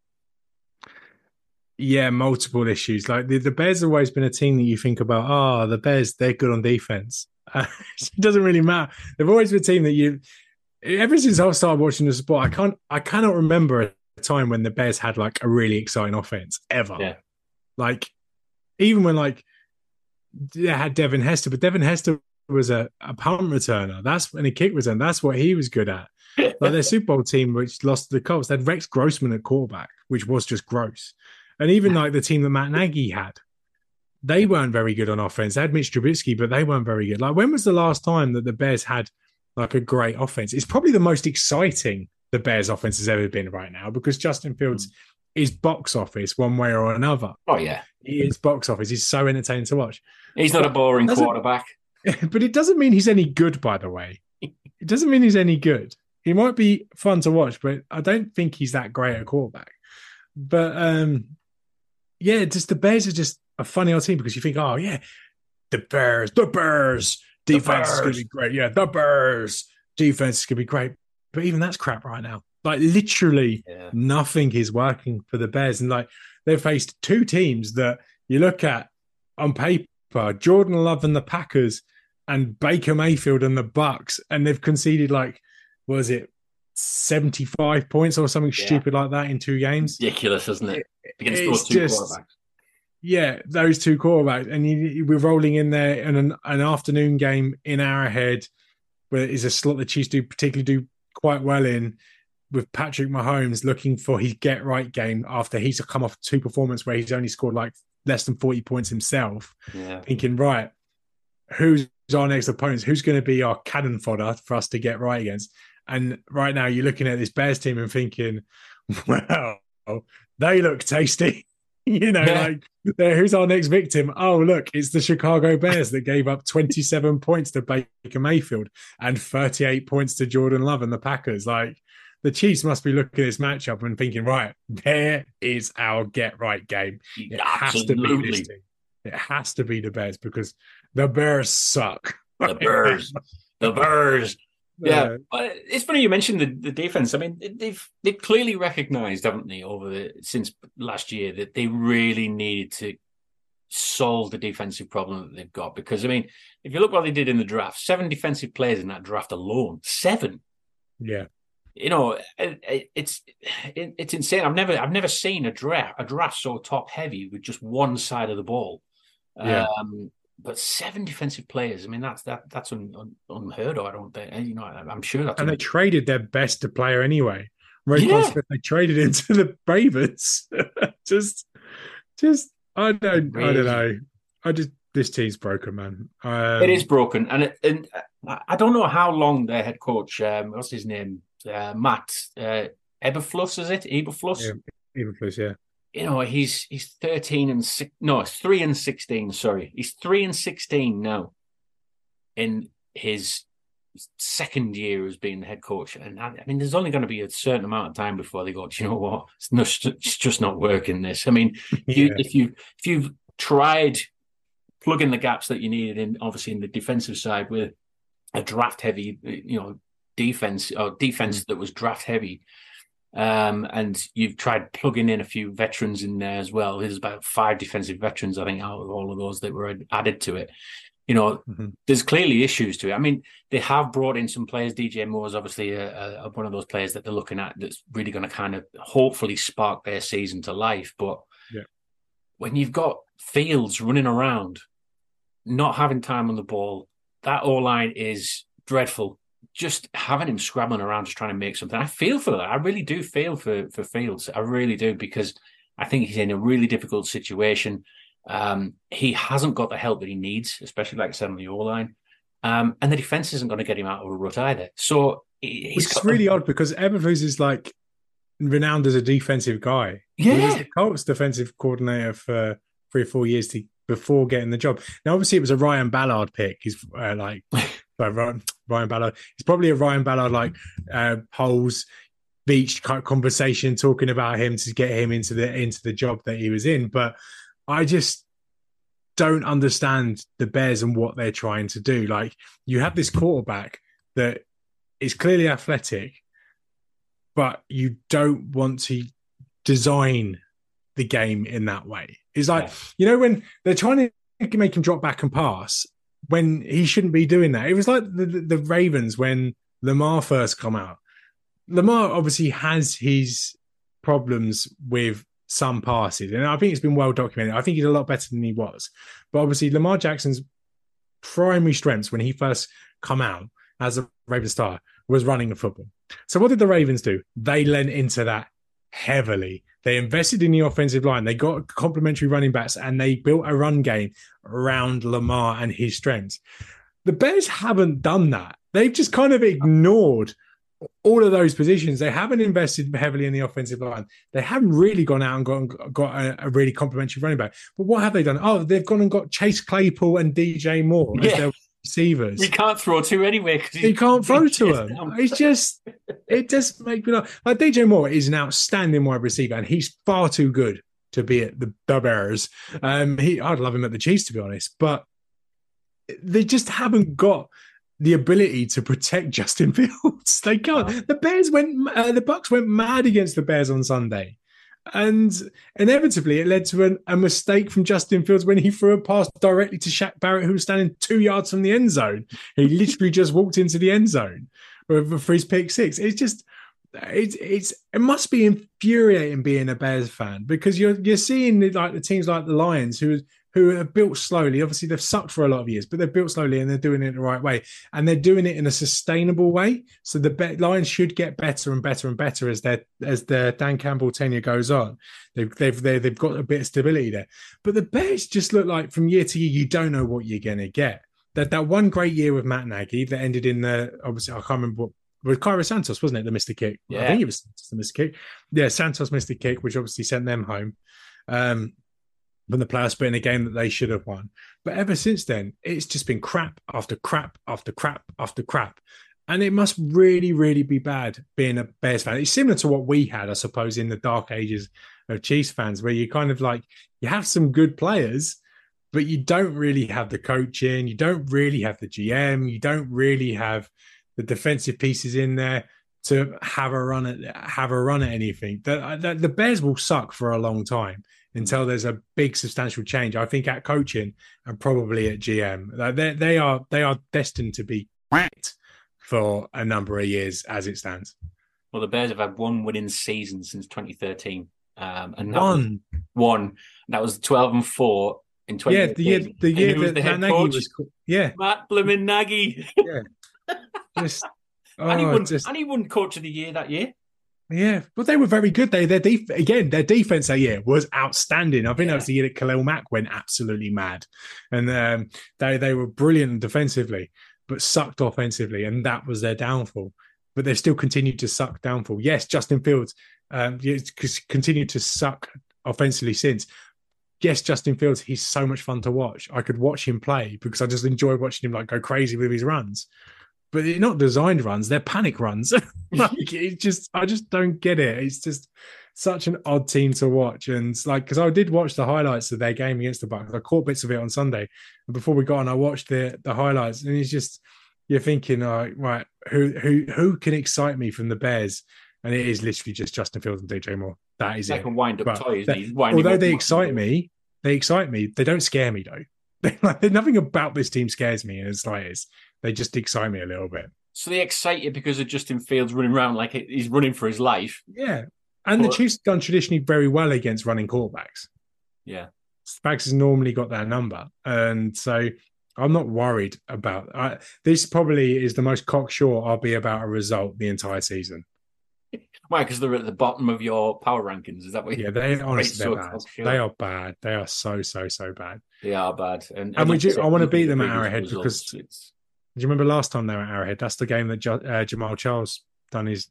Yeah, multiple issues. Like the Bears have always been a team that you think about, oh, the Bears, they're good on defense. It doesn't really matter. They've always been a team that you, ever since I started watching the sport, I cannot remember a time when the Bears had like a really exciting offense ever. Yeah. Like even when like they had Devin Hester, but Devin Hester was a punt returner. That's and a kick return. That's what he was good at. Like their Super Bowl team, which lost to the Colts, they had Rex Grossman at quarterback, which was just gross. And even like the team that Matt Nagy had, they weren't very good on offense. They had Mitch Trubisky, but they weren't very good. Like when was the last time that the Bears had like a great offense? It's probably the most exciting the Bears offense has ever been right now because Justin Fields is box office one way or another. Oh yeah, he is box office. He's so entertaining to watch. He's not a boring quarterback. But it doesn't mean he's any good, by the way. It doesn't mean he's any good. He might be fun to watch, but I don't think he's that great a quarterback. But yeah, just the Bears are just a funny old team because you think, oh yeah, the Bears defense is going to be great. Yeah, the Bears defense is going to be great. But even that's crap right now. Like literally nothing is working for the Bears, and like they've faced two teams that you look at on paper. Jordan Love and the Packers and Baker Mayfield and the Bucks, and they've conceded like, was it 75 points or something stupid like that in two games? Ridiculous, isn't it? Against those two quarterbacks. Yeah, those two quarterbacks. And we're rolling in there in an afternoon game in Arrowhead, where it is a slot the Chiefs do particularly quite well in, with Patrick Mahomes looking for his get-right game after he's come off two performances where he's only scored like less than 40 points himself, thinking, right, who's our next opponents? Who's going to be our cannon fodder for us to get right against? And right now you're looking at this Bears team and thinking, well, they look tasty. You know, like, who's our next victim? Oh, look, it's the Chicago Bears that gave up 27 points to Baker Mayfield and 38 points to Jordan Love and the Packers. Like, the Chiefs must be looking at this matchup and thinking, right, there is our get-right game. It has to be this team. It has to be the Bears because the Bears suck. The Bears. Yeah. But it's funny you mentioned the defense. I mean, they've clearly recognized, haven't they, since last year that they really needed to solve the defensive problem that they've got. Because, I mean, if you look what they did in the draft, 7 defensive players in that draft alone. 7. Yeah. You know, it's insane. I've never seen a draft so top heavy with just one side of the ball. Yeah. But 7 defensive players. I mean, that's unheard of. I don't think. You know, I'm sure that's. And they traded their best player anyway. Smith, they traded into the Ravens. I don't know. This team's broken, man. It is broken, and I don't know how long their head coach, what's his name. Matt Eberflus, is it? Eberflus? Yeah, Eberflus, yeah. You know, he's 3-16. Sorry, he's 3-16 now in his second year as being the head coach. And I mean, there's only going to be a certain amount of time before they go, do you know what? It's just not working. This. I mean, if you've tried plugging the gaps that you needed in, obviously in the defensive side with a draft heavy, you know. defense that was draft heavy, and you've tried plugging in a few veterans in there as well. There's about 5 defensive veterans, I think, out of all of those that were added to it. You know, there's clearly issues to it. I mean, they have brought in some players. DJ Moore is obviously one of those players that they're looking at that's really going to kind of hopefully spark their season to life. But when you've got Fields running around, not having time on the ball, that O-line is dreadful. Just having him scrambling around, just trying to make something. I feel for that. I really do feel for Fields. I really do, because I think he's in a really difficult situation. He hasn't got the help that he needs, especially like I said on the O-line. And the defense isn't going to get him out of a rut either. So it's really odd, because Eberflus is like renowned as a defensive guy. Yeah. He was the Colts defensive coordinator for 3 or 4 years before getting the job. Now, obviously, it was a Ryan Ballard pick. He's Ryan Ballard. It's probably a Ryan Ballard Holes Beach conversation talking about him to get him into the job that he was in, but. I just don't understand the Bears and what they're trying to do. Like, you have this quarterback that is clearly athletic, but you don't want to design the game in that way. It's like, you know, when they're trying to make him drop back and pass when he shouldn't be doing that. It was like the Ravens when Lamar first come out. Lamar obviously has his problems with some passes, and I think it's been well documented. I think he's a lot better than he was, but obviously Lamar Jackson's primary strengths when he first come out as a Raven star was running the football. So what did the Ravens do? They lent into that heavily. They invested in the offensive line. They got complementary running backs, and they built a run game around Lamar and his strengths. The Bears haven't done that. They've just kind of ignored all of those positions. They haven't invested heavily in the offensive line. They haven't really gone out and got a really complimentary running back. But what have they done? Oh, they've gone and got Chase Claypool and DJ Moore as their receivers. He can't throw to anywhere because he can't throw to him. It just makes me laugh. Like, DJ Moore is an outstanding wide receiver, and he's far too good to be at the Bears. I'd love him at the Chiefs, to be honest, but they just haven't got the ability to protect Justin Fields. They can't. The Bucs went mad against the Bears on Sunday, and inevitably it led to a mistake from Justin Fields when he threw a pass directly to Shaq Barrett, who was standing 2 yards from the end zone. He literally just walked into the end zone for his pick six. It's just, it must be infuriating being a Bears fan, because you're seeing like the teams like the Lions who are built slowly. Obviously, they've sucked for a lot of years, but they're built slowly, and they're doing it the right way. And they're doing it in a sustainable way. So the Lions should get better and better and better as their Dan Campbell tenure goes on. They've got a bit of stability there. But the Bears just look like, from year to year, you don't know what you're going to get. That one great year with Matt Nagy that ended in obviously, I can't remember what, with Cairo Santos, wasn't it? The missed a kick. Yeah. I think it was the missed kick. Yeah, Santos missed a kick, which obviously sent them home. From the playoffs, but in a game that they should have won. But ever since then, it's just been crap after crap after crap after crap. And it must really, really be bad being a Bears fan. It's similar to what we had, I suppose, in the dark ages of Chiefs fans, where you kind of like, you have some good players, but you don't really have the coaching, you don't really have the GM, you don't really have the defensive pieces in there to have a run at anything. The Bears will suck for a long time until there's a big substantial change, I think, at coaching and probably at GM. Like, they are destined to be whacked for a number of years as it stands. Well, the Bears have had one winning season since 2013, and one that was 12-4 in 2013. Yeah, the year that Matt Nagy was called. Yeah, Matt Blooming Nagy. Yeah, and he won Coach of the Year that year. Yeah, but they were very good. Their defense that year was outstanding. I think that was the year that Khalil Mack went absolutely mad, and they were brilliant defensively, but sucked offensively, and that was their downfall. But they've still continued to suck downfall. Yes, Justin Fields continued to suck offensively since. Yes, Justin Fields, he's so much fun to watch. I could watch him play because I just enjoy watching him like go crazy with his runs. But they're not designed runs; they're panic runs. I just don't get it. It's just such an odd team to watch, and because I did watch the highlights of their game against the Bucs. I caught bits of it on Sunday, and before we got on, I watched the highlights, and it's just, you're thinking, right, who can excite me from the Bears? And it is literally just Justin Fields and DJ Moore. That is like it. Like a wind-up toy, isn't he? Although they excite me, they don't scare me though. Nothing about this team scares me in the slightest. They just excite me a little bit. So they excite you because of Justin Fields running around like he's running for his life. Yeah. And the Chiefs have done traditionally very well against running quarterbacks. Yeah. Spags has normally got that number. And so I'm not worried about this. Probably is the most cocksure I'll be about a result the entire season. Why? Because they're at the bottom of your power rankings. Is that what? Yeah, they honestly so bad. They are bad. They are so bad. They are bad. And we do. I want to beat them at Arrowhead because do you remember last time they were at Arrowhead? That's the game that Jamal Charles done his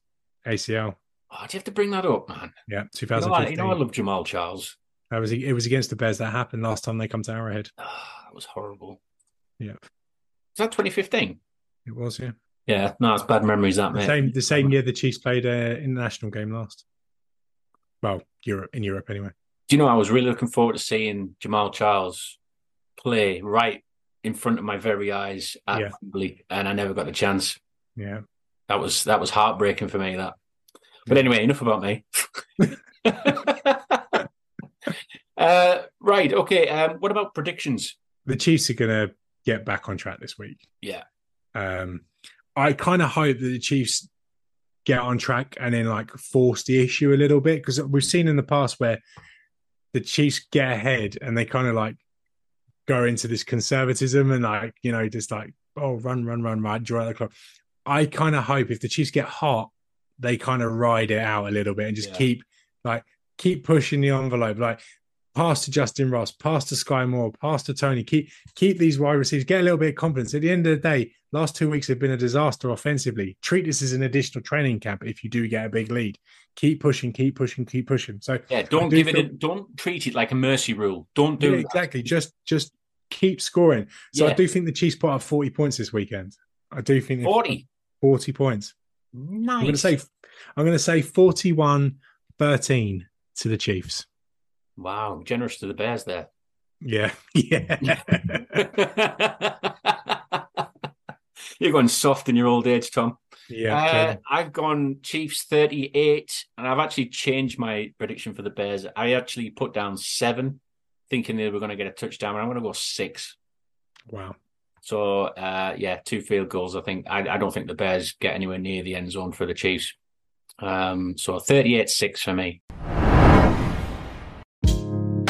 ACL. Oh, do you have to bring that up, man? Yeah, 2015. You know I love Jamal Charles. It was against the Bears that happened last time they come to Arrowhead. Oh, that was horrible. Yeah. Was that 2015? It was, yeah. Yeah, no, it's bad memories, that, mate. The same year the Chiefs played an international game last. Well, in Europe, anyway. Do you know, I was really looking forward to seeing Jamal Charles play right in front of my very eyes at Wembley, and I never got the chance. Yeah. That was heartbreaking for me, that. But anyway, enough about me. Right, okay. What about predictions? The Chiefs are going to get back on track this week. Yeah. I kind of hope that the Chiefs get on track and then like force the issue a little bit, because we've seen in the past where the Chiefs get ahead and they kind of like go into this conservatism and like, you know, just like, oh, run, right, draw out the clock. I kind of hope if the Chiefs get hot, they kind of ride it out a little bit and just keep pushing the envelope, like pass to Justin Ross, pass to Sky Moore, pass to Toney, keep these wide receivers, get a little bit of confidence. At the end of the day, last 2 weeks have been a disaster offensively. Treat this as an additional training camp if you do get a big lead. Keep pushing. So yeah, don't treat it like a mercy rule. Don't do it. Exactly. Just keep scoring. So I do think the Chiefs put up 40 points this weekend. I do think 40 points. Nice. I'm gonna say 41-13 to the Chiefs. Wow, generous to the Bears there. Yeah. You're going soft in your old age, Tom. Yeah. I've gone Chiefs 38, and I've actually changed my prediction for the Bears. I actually put down 7, thinking they were going to get a touchdown, and I'm going to go 6. Wow. So, 2 field goals, I think. I don't think the Bears get anywhere near the end zone for the Chiefs. So 38-6 for me.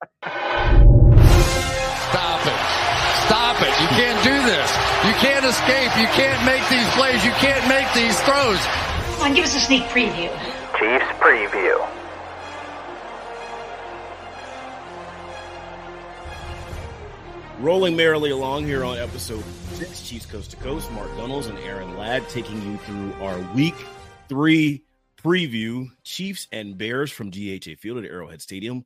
Stop it. You can't do this. You can't escape. You can't make these plays. You can't make these throws. Come on, give us a sneak preview. Chiefs preview. Rolling merrily along here on episode 6, Chiefs Coast to Coast. Mark Gunnels and Aaron Ladd taking you through our week 3 preview. Chiefs and Bears from DHA Field at Arrowhead Stadium.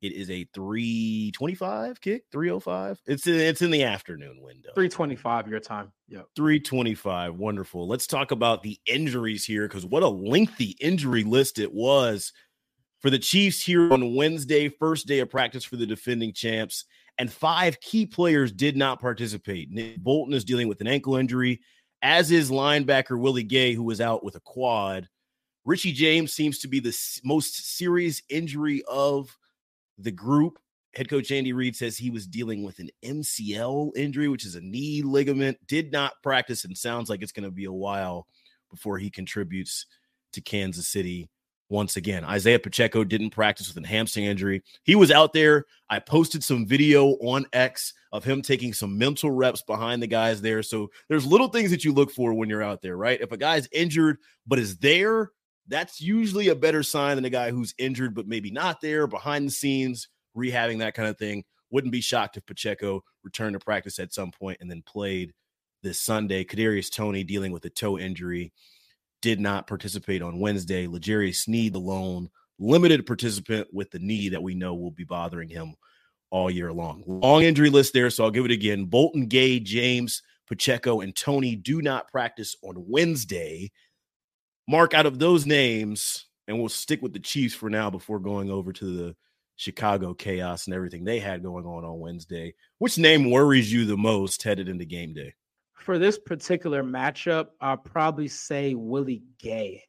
It is a 3:25 kick, 3:05. It's in the afternoon window. 3:25 your time. Yeah. 3:25. Wonderful. Let's talk about the injuries here, because what a lengthy injury list it was for the Chiefs here on Wednesday, first day of practice for the defending champs. And 5 key players did not participate. Nick Bolton is dealing with an ankle injury, as is linebacker Willie Gay, who was out with a quad. Richie James seems to be the most serious injury of the group. Head coach Andy Reid says he was dealing with an MCL injury, which is a knee ligament, did not practice, and sounds like it's going to be a while before he contributes to Kansas City once again. Isaiah Pacheco didn't practice with a hamstring injury. He was out there. I posted some video on X of him taking some mental reps behind the guys there. So there's little things that you look for when you're out there, right? If a guy's injured but is there, that's usually a better sign than a guy who's injured but maybe not there, behind the scenes, rehabbing, that kind of thing. Wouldn't be shocked if Pacheco returned to practice at some point and then played this Sunday. Kadarius Toney dealing with a toe injury, did not participate on Wednesday. L'Jarius Sneed, the lone limited participant with the knee that we know will be bothering him all year long. Long injury list there, so I'll give it again. Bolton, Gay, James, Pacheco, and Toney do not practice on Wednesday. Mark out of those names, and we'll stick with the Chiefs for now before going over to the Chicago chaos and everything they had going on Wednesday. Which name worries you the most headed into game day? For this particular matchup, I'll probably say Willie Gay.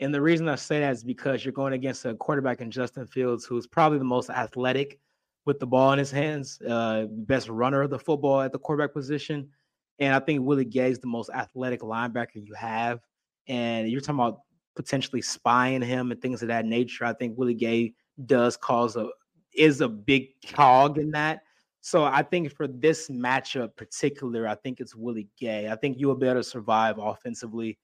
And the reason I say that is because you're going against a quarterback in Justin Fields, who's probably the most athletic with the ball in his hands, best runner of the football at the quarterback position. And I think Willie Gay is the most athletic linebacker you have. And you're talking about potentially spying him and things of that nature. I think Willie Gay is a big cog in that. So I think for this matchup particular, I think it's Willie Gay. I think you will be able to survive offensively,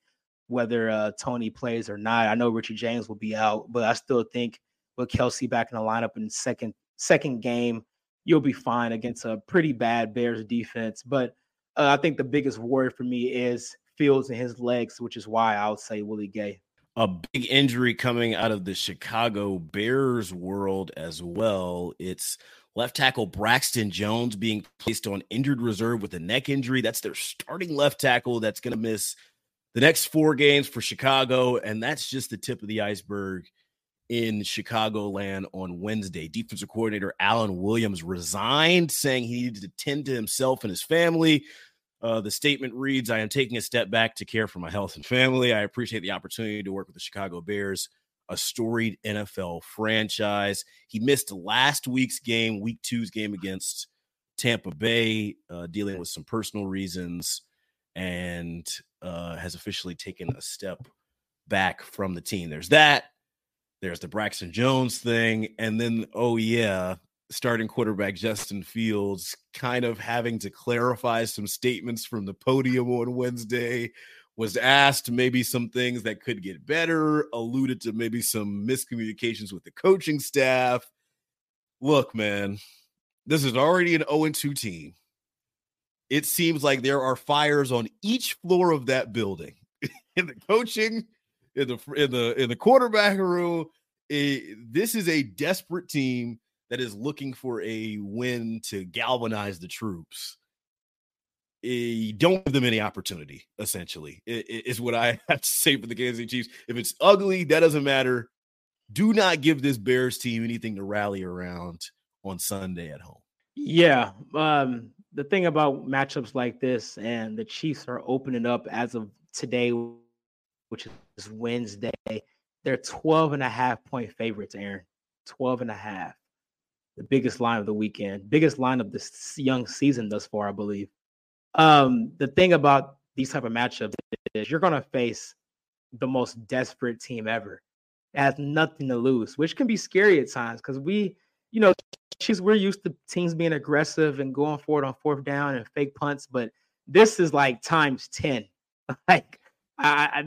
whether Toney plays or not. I know Richie James will be out, but I still think with Kelsey back in the lineup in the second game, you'll be fine against a pretty bad Bears defense. But I think the biggest worry for me is Fields and his legs, which is why I would say Willie Gay. A big injury coming out of the Chicago Bears world as well. It's left tackle Braxton Jones being placed on injured reserve with a neck injury. That's their starting left tackle that's going to miss the next 4 games for Chicago, and that's just the tip of the iceberg in Chicagoland on Wednesday. Defensive coordinator Alan Williams resigned, saying he needed to tend to himself and his family. The statement reads, "I am taking a step back to care for my health and family. I appreciate the opportunity to work with the Chicago Bears, a storied NFL franchise." He missed last week's game, week 2's game against Tampa Bay, dealing with some personal reasons, and has officially taken a step back from the team. There's that. There's the Braxton Jones thing. And then, starting quarterback Justin Fields kind of having to clarify some statements from the podium on Wednesday, was asked maybe some things that could get better, alluded to maybe some miscommunications with the coaching staff. Look, man, this is already an 0-2 team. It seems like there are fires on each floor of that building, in the coaching, in the quarterback room. This is a desperate team that is looking for a win to galvanize the troops. You don't give them any opportunity, essentially, is what I have to say for the Kansas City Chiefs. If it's ugly, that doesn't matter. Do not give this Bears team anything to rally around on Sunday at home. Yeah. The thing about matchups like this, and the Chiefs are opening up as of today, which is Wednesday, they're 12.5-point favorites, Aaron. 12.5. The biggest line of the weekend, biggest line of this young season thus far, I believe. The thing about these type of matchups is you're going to face the most desperate team ever. It has nothing to lose, which can be scary at times because we're used to teams being aggressive and going forward on 4th down and fake punts, but this is like times 10. Like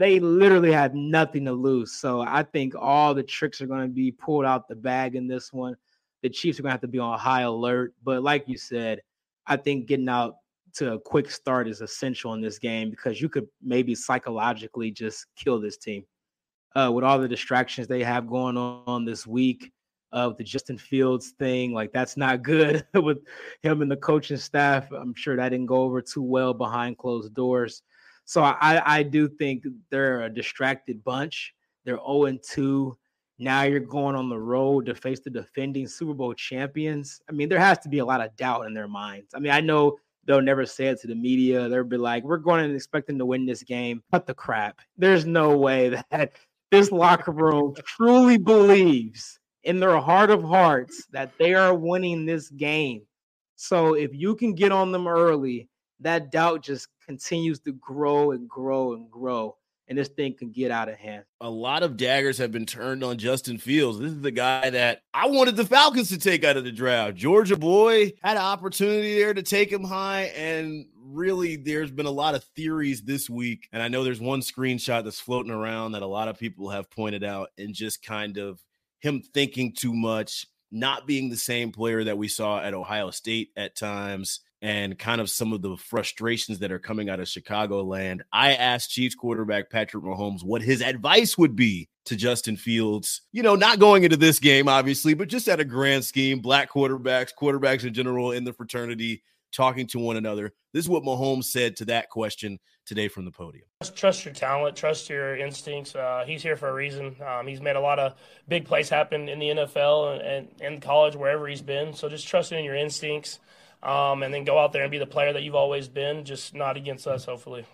they literally have nothing to lose. So I think all the tricks are going to be pulled out the bag in this one. The Chiefs are going to have to be on high alert. But like you said, I think getting out to a quick start is essential in this game because you could maybe psychologically just kill this team. With all the distractions they have going on this week, with the Justin Fields thing, like that's not good with him and the coaching staff. I'm sure that didn't go over too well behind closed doors. So I do think they're a distracted bunch. They're 0-2. Now you're going on the road to face the defending Super Bowl champions. I mean, there has to be a lot of doubt in their minds. I mean, I know they'll never say it to the media. They'll be like, we're going and expecting to win this game. Cut the crap. There's no way that this locker room truly believes in their heart of hearts that they are winning this game. So if you can get on them early, that doubt just continues to grow and grow and grow. And this thing can get out of hand. A lot of daggers have been turned on Justin Fields. This is the guy that I wanted the Falcons to take out of the draft. Georgia boy had an opportunity there to take him high. And really, there's been a lot of theories this week. And I know there's one screenshot that's floating around that a lot of people have pointed out, and just kind of him thinking too much, not being the same player that we saw at Ohio State at times. and kind of some of the frustrations that are coming out of Chicagoland, I asked Chiefs quarterback Patrick Mahomes what his advice would be to Justin Fields, you know, not going into this game, obviously, but just at a grand scheme, black quarterbacks, quarterbacks in general in the fraternity, talking to one another. This is what Mahomes said to that question today from the podium. Trust your talent, trust your instincts. He's here for a reason. He's made a lot of big plays happen in the NFL and in college, wherever he's been. So just trust in your instincts. And then go out there and be the player that you've always been, just not against us, hopefully.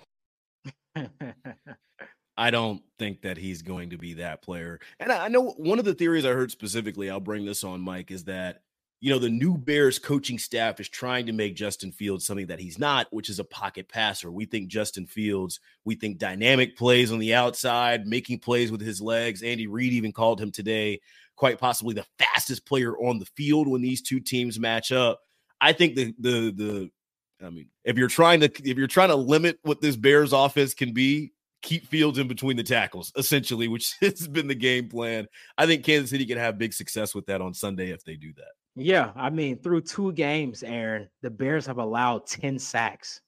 I don't think that he's going to be that player. And I know one of the theories I heard specifically, I'll bring this on, Mike, is that, you know, the new Bears coaching staff is trying to make Justin Fields something that he's not, which is a pocket passer. We think Justin Fields, we think dynamic plays on the outside, making plays with his legs. Andy Reid even called him today, quite possibly the fastest player on the field when these two teams match up. I think if you're trying to limit what this Bears offense can be, keep Fields in between the tackles, essentially, which has been the game plan. I think Kansas City can have big success with that on Sunday if they do that. Yeah, I mean, through two games, Aaron, the Bears have allowed 10 sacks.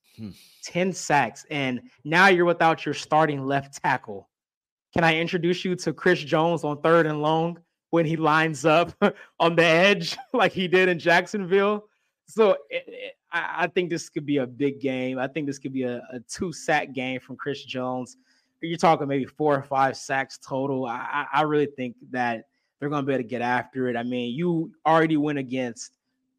10 sacks, and now you're without your starting left tackle. Can I introduce you to Chris Jones on third and long when he lines up on the edge like he did in Jacksonville? So I think this could be a big game. I think this could be a two-sack game from Chris Jones. You're talking maybe 4 or 5 sacks total. I really think that they're going to be able to get after it. I mean, you already went against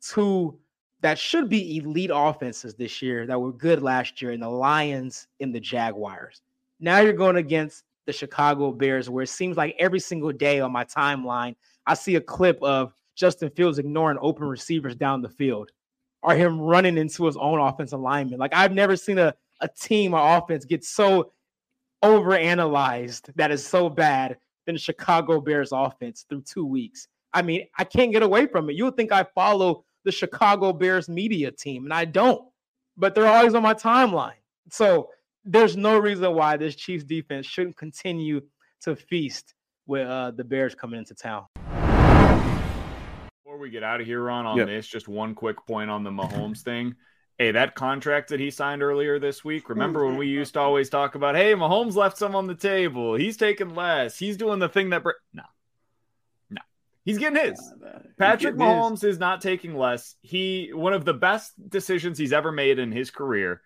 two that should be elite offenses this year that were good last year in the Lions and the Jaguars. Now you're going against the Chicago Bears, where it seems like every single day on my timeline, I see a clip of Justin Fields ignoring open receivers down the field or him running into his own offensive lineman. Like, I've never seen a team or offense get so overanalyzed that is so bad than the Chicago Bears offense through 2 weeks. I mean, I can't get away from it. You would think I follow the Chicago Bears media team, and I don't, but they're always on my timeline. So there's no reason why this Chiefs defense shouldn't continue to feast with the Bears coming into town. Before we get out of here, Ron, on this, just one quick point on the Mahomes thing. Hey, that contract that he signed earlier this week, remember when we used to always talk about, hey, Mahomes left some on the table. He's taking less. He's doing the thing that No. He's getting his. Patrick Mahomes is not taking less. One of the best decisions he's ever made in his career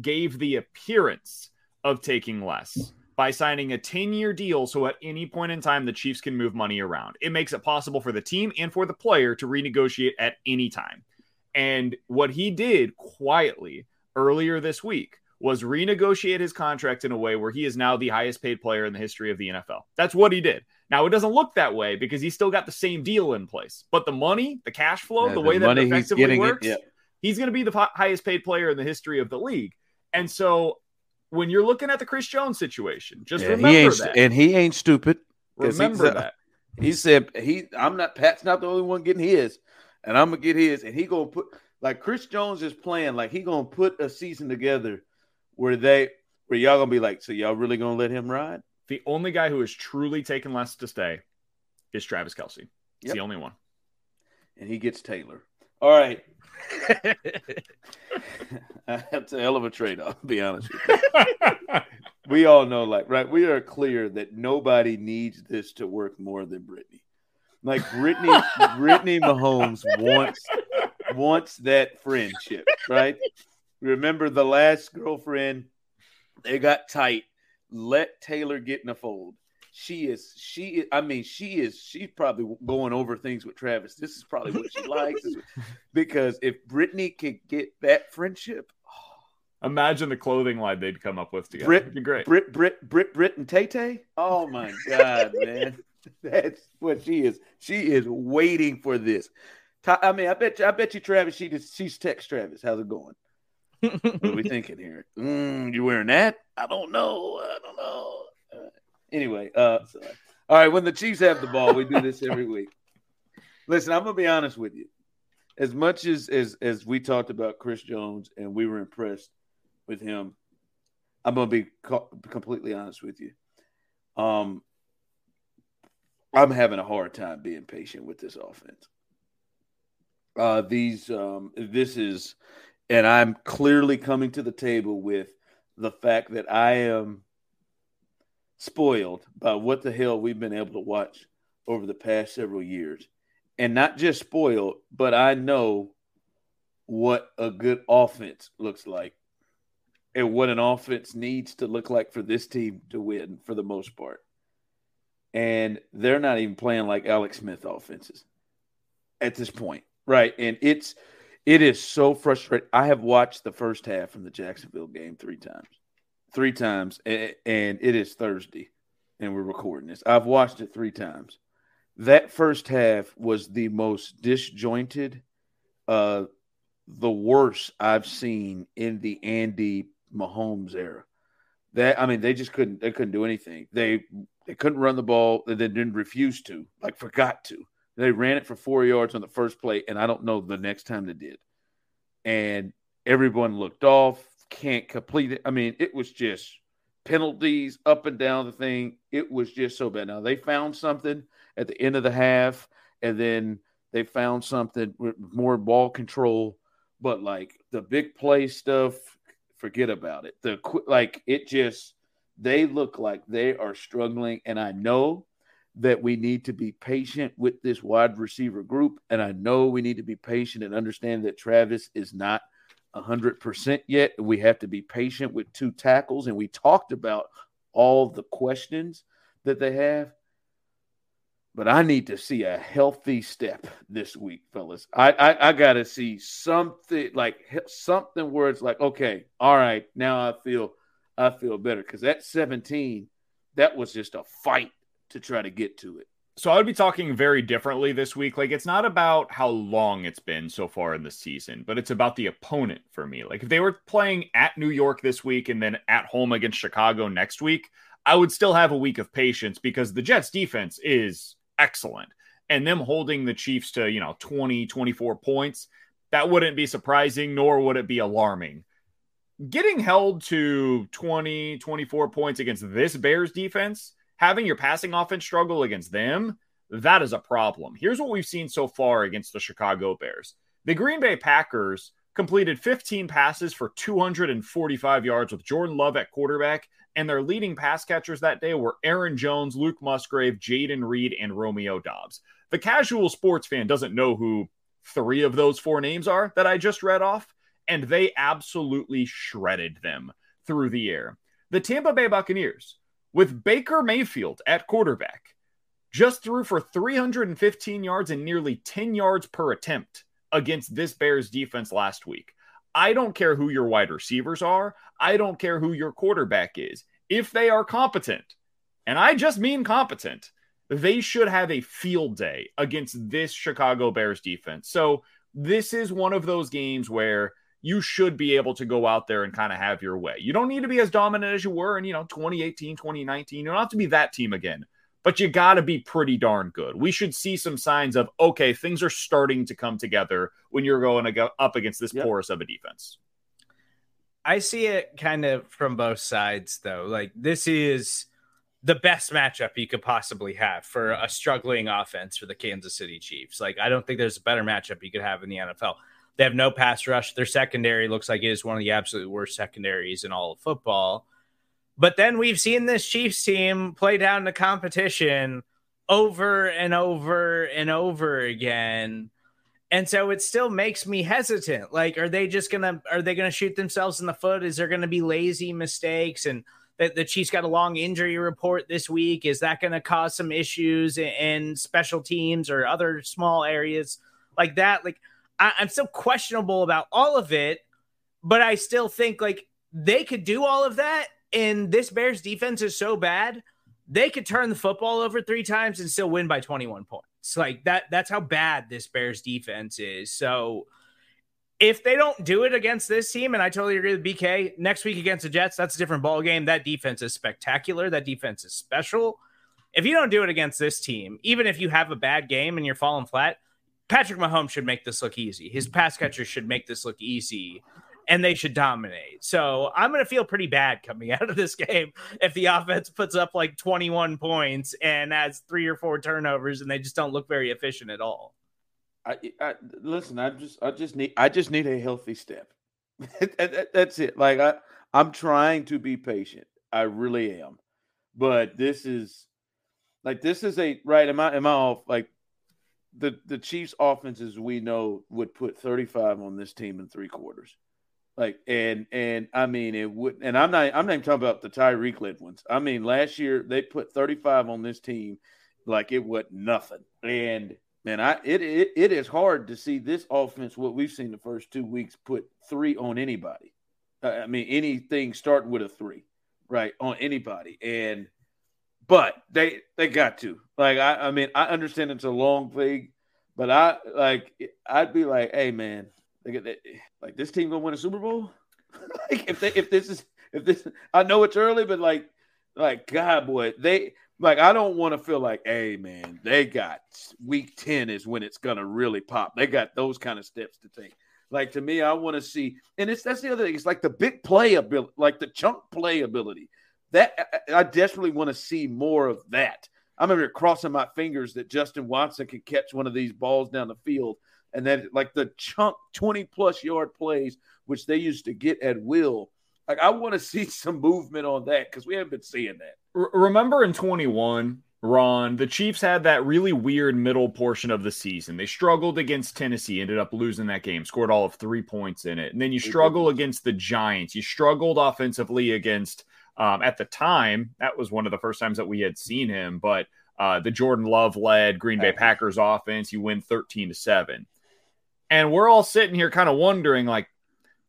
gave the appearance of taking less by signing a 10-year deal, so at any point in time, the Chiefs can move money around. It makes it possible for the team and for the player to renegotiate at any time. And what he did quietly earlier this week was renegotiate his contract in a way where he is now the highest-paid player in the history of the NFL. That's what he did. Now, it doesn't look that way because he's still got the same deal in place. But the money, the cash flow, the way that it effectively works, he's going to be the highest-paid player in the history of the league. And so when you're looking at the Chris Jones situation, just remember that. And he ain't stupid. Remember that. He said, Pat's not the only one getting his, and I'm going to get his. And he going to put – like, Chris Jones is playing. Like, he going to put a season together where y'all going to be like, so y'all really going to let him ride? The only guy who is truly taking less to stay is Travis Kelsey. He's the only one. And he gets Taylor. All right. That's a hell of a trade-off, to be honest with you. We all know, we are clear that nobody needs this to work more than Brittany. Like, Brittany Mahomes wants that friendship, right? Remember the last girlfriend? They got tight. Let Taylor get in a fold. She's probably going over things with Travis. This is probably what she likes. Because if Brittany could get that friendship, imagine the clothing line they'd come up with together. It'd be great. Brit and Tay-Tay. Oh my God, man. That's what she is. She is waiting for this. I mean, I bet you Travis, she's text Travis. How's it going? What are we thinking here? You wearing that? I don't know. Anyway, all right, when the Chiefs have the ball, we do this every week. Listen, I'm going to be honest with you. As much as we talked about Chris Jones and we were impressed with him, I'm going to be completely honest with you. I'm having a hard time being patient with this offense. This is, and I'm clearly coming to the table with the fact that I am spoiled by what the hell we've been able to watch over the past several years. And not just spoiled, but I know what a good offense looks like and what an offense needs to look like for this team to win for the most part. And they're not even playing like Alex Smith offenses at this point, right? And it is so frustrating. I have watched the first half from the Jacksonville game three times, and it is Thursday, and we're recording this. I've watched it three times. That first half was the most disjointed, the worst I've seen in the Andy Mahomes era. They just couldn't do anything. They couldn't run the ball. They didn't refuse to, like forgot to. They ran it for 4 yards on the first play, and I don't know the next time they did. And everyone looked off, can't complete it. It was just penalties up and down the thing. It was just so bad. Now, they found something at the end of the half, and then they found something with more ball control. But, the big play stuff, forget about it. They look like they are struggling, and I know that we need to be patient with this wide receiver group. And I know we need to be patient and understand that Travis is not 100% yet. We have to be patient with two tackles. And we talked about all the questions that they have, but I need to see a healthy step this week, fellas. I got to see something something where it's like, okay, all right, now I feel better. 'Cause that 17, that was just a fight to try to get to it. So I would be talking very differently this week. It's not about how long it's been so far in the season, but it's about the opponent for me. If they were playing at New York this week and then at home against Chicago next week, I would still have a week of patience because the Jets defense is excellent. And them holding the Chiefs to, 20, 24 points, that wouldn't be surprising, nor would it be alarming. Getting held to 20, 24 points against this Bears defense, having your passing offense struggle against them, that is a problem. Here's what we've seen so far against the Chicago Bears. The Green Bay Packers completed 15 passes for 245 yards with Jordan Love at quarterback, and their leading pass catchers that day were Aaron Jones, Luke Musgrave, Jaden Reed, and Romeo Doubs. The casual sports fan doesn't know who three of those four names are that I just read off, and they absolutely shredded them through the air. The Tampa Bay Buccaneers, with Baker Mayfield at quarterback, just threw for 315 yards and nearly 10 yards per attempt against this Bears defense last week. I don't care who your wide receivers are. I don't care who your quarterback is. If they are competent, and I just mean competent, they should have a field day against this Chicago Bears defense. So this is one of those games where you should be able to go out there and kind of have your way. You don't need to be as dominant as you were in, 2018, 2019. You don't have to be that team again, but you got to be pretty darn good. We should see some signs of, okay, things are starting to come together when you're going up against this porous of a defense. I see it kind of from both sides, though. This is the best matchup you could possibly have for a struggling offense for the Kansas City Chiefs. I don't think there's a better matchup you could have in the NFL. They have no pass rush. Their secondary looks like it is one of the absolute worst secondaries in all of football. But then we've seen this Chiefs team play down to competition over and over and over again. And so it still makes me hesitant. Are they going to shoot themselves in the foot? Is there going to be lazy mistakes? And the Chiefs got a long injury report this week. Is that going to cause some issues in special teams or other small areas like that? I'm still questionable about all of it, but I still think they could do all of that. And this Bears defense is so bad, they could turn the football over three times and still win by 21 points. That's how bad this Bears defense is. So if they don't do it against this team, and I totally agree with BK, next week against the Jets, that's a different ball game. That defense is spectacular. That defense is special. If you don't do it against this team, even if you have a bad game and you're falling flat, Patrick Mahomes should make this look easy. His pass catcher should make this look easy, and they should dominate. So I'm going to feel pretty bad coming out of this game if the offense puts up 21 points and has 3 or 4 turnovers and they just don't look very efficient at all. Listen, I just need a healthy step. That's it. Like I'm trying to be patient. I really am. But this is a right. Am I off? Like the Chiefs' offense, as we know, would put 35 on this team in three quarters. Like and I mean it would. And I'm not even talking about the Tyreek led ones. I mean last year they put 35 on this team, like it was nothing. And man, it is hard to see this offense, what we've seen the first 2 weeks, put three on anybody. I mean, anything starting with a three, right, on anybody. But they got to. Like, I mean, I understand it's a long league, but I'd be like, hey, man, like this team gonna win a Super Bowl? Like, if this, I know it's early, but like God, boy, they. Like, I don't want to feel like, hey, man, they got week 10 is when it's going to really pop. They got those kind of steps to take. Like, to me, I want to see – and that's the other thing. It's like the big play ability, like the chunk play ability. I desperately want to see more of that. I remember crossing my fingers that Justin Watson could catch one of these balls down the field. And that, like, the chunk 20-plus yard plays, which they used to get at will. Like, I want to see some movement on that because we haven't been seeing that. Remember in 21, Ron, the Chiefs had that really weird middle portion of the season. They struggled against Tennessee, ended up losing that game, scored all of 3 points in it. And then you struggle against the Giants. You struggled offensively against, at the time, that was one of the first times that we had seen him, but the Jordan Love-led Green Bay Packers offense, you win 13-7. And we're all sitting here kind of wondering, like,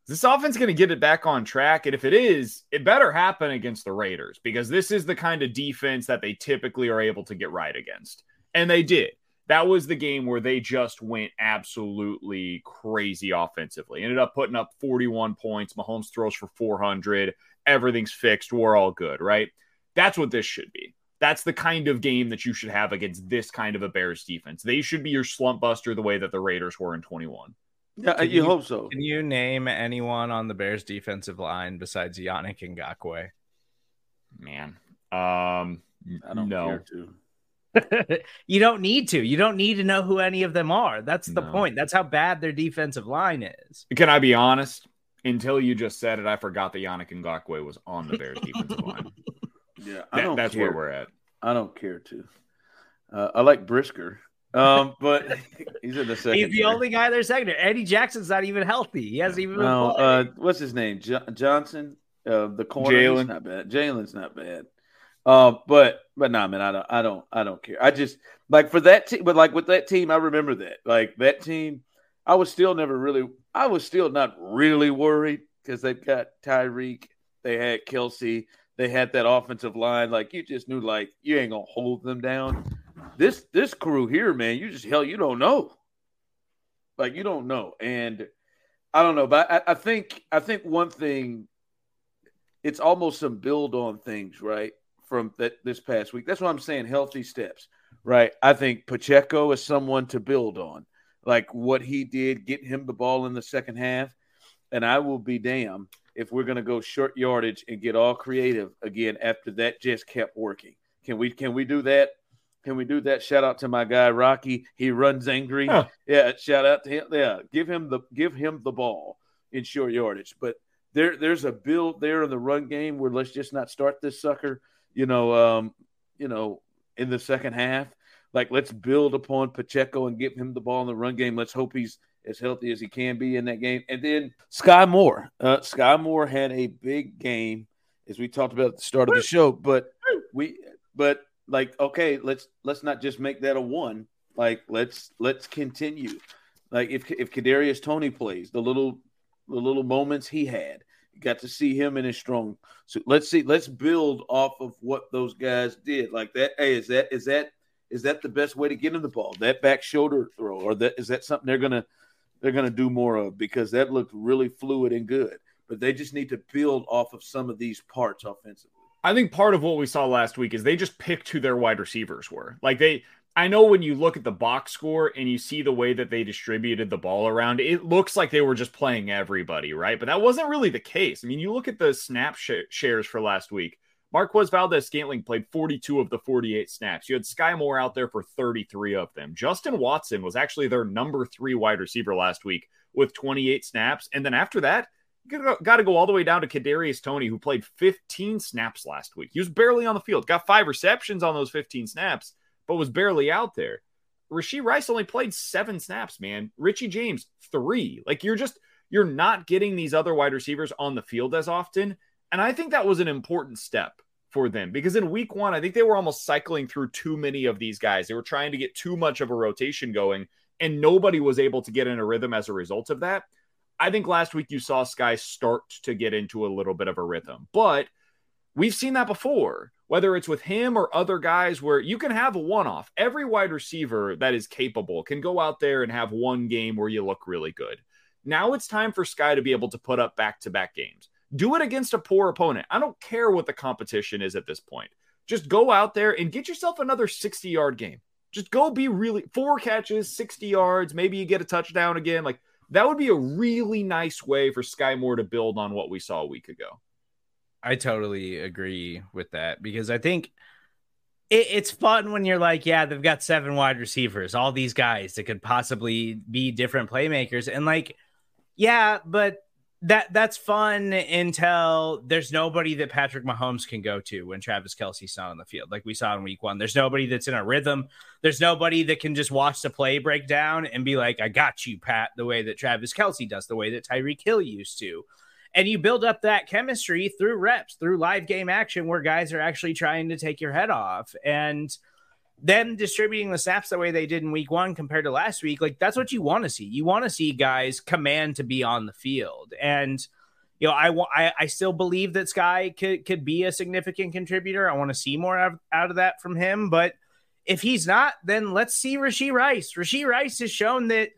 this offense going to get it back on track? And if it is, it better happen against the Raiders, because this is the kind of defense that they typically are able to get right against. And they did. That was the game where they just went absolutely crazy offensively. Ended up putting up 41 points. Mahomes throws for 400. Everything's fixed. We're all good, right? That's what this should be. That's the kind of game that you should have against this kind of a Bears defense. They should be your slump buster the way that the Raiders were in 21. Yeah, you hope so. Can you name anyone on the Bears defensive line besides Yannick Ngakoue? Man. I don't know. You don't need to. You don't need to know who any of them are. That's the point. That's how bad their defensive line is. Can I be honest? Until you just said it, I forgot that Yannick Ngakoue was on the Bears defensive line. Yeah, that's care. Where we're at. I don't care to. I like Brisker. But he's in the secondary. He's the only guy in their secondary. Eddie Jackson's not even healthy. He hasn't even been playing. What's his name? Johnson? The corner. Jaylen. Not bad. Jalen's not bad. But no, man, I don't care. I just like for that team, but like with that team, I remember that. Like that team, I was still not really worried because they've got Tyreek, they had Kelsey, they had that offensive line. Like you just knew like you ain't gonna hold them down. This crew here, man, you don't know. Like, you don't know. And I don't know, but I think one thing, it's almost some build on things, right, from this past week. That's what I'm saying, healthy steps, right? I think Pacheco is someone to build on. Like, what he did, getting him the ball in the second half, and I will be damned if we're going to go short yardage and get all creative again after that just kept working. Can we do that? Can we do that? Shout out to my guy Rocky. He runs angry. Huh. Yeah, shout out to him. Yeah, give him the ball in short yardage. But there's a build there in the run game where let's just not start this sucker, in the second half. Like let's build upon Pacheco and give him the ball in the run game. Let's hope he's as healthy as he can be in that game. And then Sky Moore. Sky Moore had a big game, as we talked about at the start of the show. But. Like, okay, let's not just make that a one. Like, let's continue. Like, if Kadarius Toney plays, the little moments he had, you got to see him in his strong. So let's build off of what those guys did. Like that, hey, is that the best way to get him the ball? That back shoulder throw, or that is that something they're gonna do more of? Because that looked really fluid and good. But they just need to build off of some of these parts offensively. I think part of what we saw last week is they just picked who their wide receivers were. Like I know when you look at the box score and you see the way that they distributed the ball around, it looks like they were just playing everybody, right? But that wasn't really the case. I mean, you look at the snap shares for last week. Marquez Valdez-Scantling played 42 of the 48 snaps. You had Sky Moore out there for 33 of them. Justin Watson was actually their number 3 wide receiver last week with 28 snaps. And then after that, you got to go all the way down to Kadarius Toney, who played 15 snaps last week. He was barely on the field, got 5 receptions on those 15 snaps, but was barely out there. Rashee Rice only played 7 snaps, man. Richie James, 3. Like, you're not getting these other wide receivers on the field as often. And I think that was an important step for them, because in week one, I think they were almost cycling through too many of these guys. They were trying to get too much of a rotation going, and nobody was able to get in a rhythm as a result of that. I think last week you saw Sky start to get into a little bit of a rhythm, but we've seen that before, whether it's with him or other guys where you can have a one-off. Every wide receiver that is capable can go out there and have one game where you look really good. Now it's time for Sky to be able to put up back-to-back games. Do it against a poor opponent. I don't care what the competition is at this point. Just go out there and get yourself another 60-yard game. Just go be really 4 catches, 60 yards. Maybe you get a touchdown again. Like, that would be a really nice way for Sky Moore to build on what we saw a week ago. I totally agree with that, because I think it's fun when you're like, yeah, they've got 7 wide receivers, all these guys that could possibly be different playmakers. And like, yeah, but that's fun until there's nobody that Patrick Mahomes can go to when Travis Kelsey's not on the field. Like we saw in week one, there's nobody that's in a rhythm. There's nobody that can just watch the play break down and be like, I got you, Pat, the way that Travis Kelsey does, the way that Tyreek Hill used to. And you build up that chemistry through reps, through live game action, where guys are actually trying to take your head off. And them distributing the snaps the way they did in week one compared to last week, like, that's what you want to see. You want to see guys command to be on the field. And, you know, I still believe that Sky could be a significant contributor. I want to see more out of that from him. But if he's not, then let's see Rashee Rice. Rashee Rice has shown that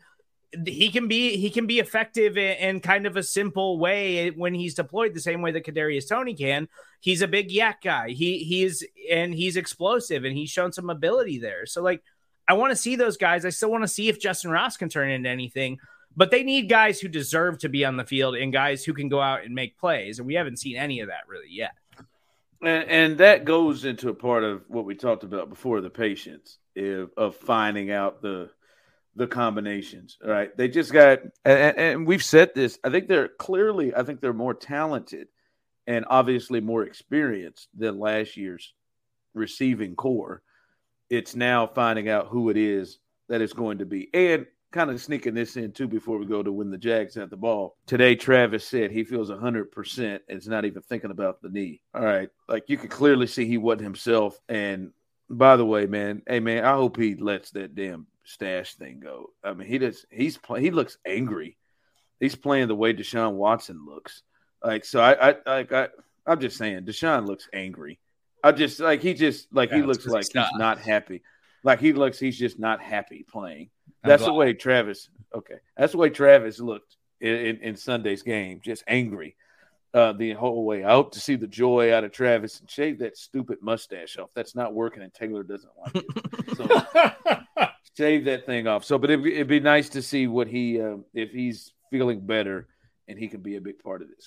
he can be effective in kind of a simple way when he's deployed, the same way that Kadarius Toney can. He's a big yak guy. He's explosive, and he's shown some ability there. So like, I want to see those guys. I still want to see if Justin Ross can turn into anything, but they need guys who deserve to be on the field and guys who can go out and make plays. And we haven't seen any of that really yet. And that goes into a part of what we talked about before, the patience of finding out the combinations. All right. They just got, and we've said this, I think they're more talented and obviously more experienced than last year's receiving core. It's now finding out who it is that it's going to be. And kind of sneaking this in too, before we go to when the Jags have the ball today, Travis said he feels 100% and is not even thinking about the knee. All right. Like, you could clearly see he wasn't himself. And by the way, man, hey man, I hope he lets that damn stash thing go. I mean, he looks angry. He's playing the way Deshaun Watson looks. Like, so I'm just saying, Deshaun looks angry. He looks like he's not happy. Like, he's just not happy playing. That's the way Travis. Okay, that's the way Travis looked in Sunday's game, just angry the whole way. I hope to see the joy out of Travis and shave that stupid mustache off. That's not working, and Taylor doesn't like it. So shave that thing off. So, but it'd be nice to see what if he's feeling better and he can be a big part of this.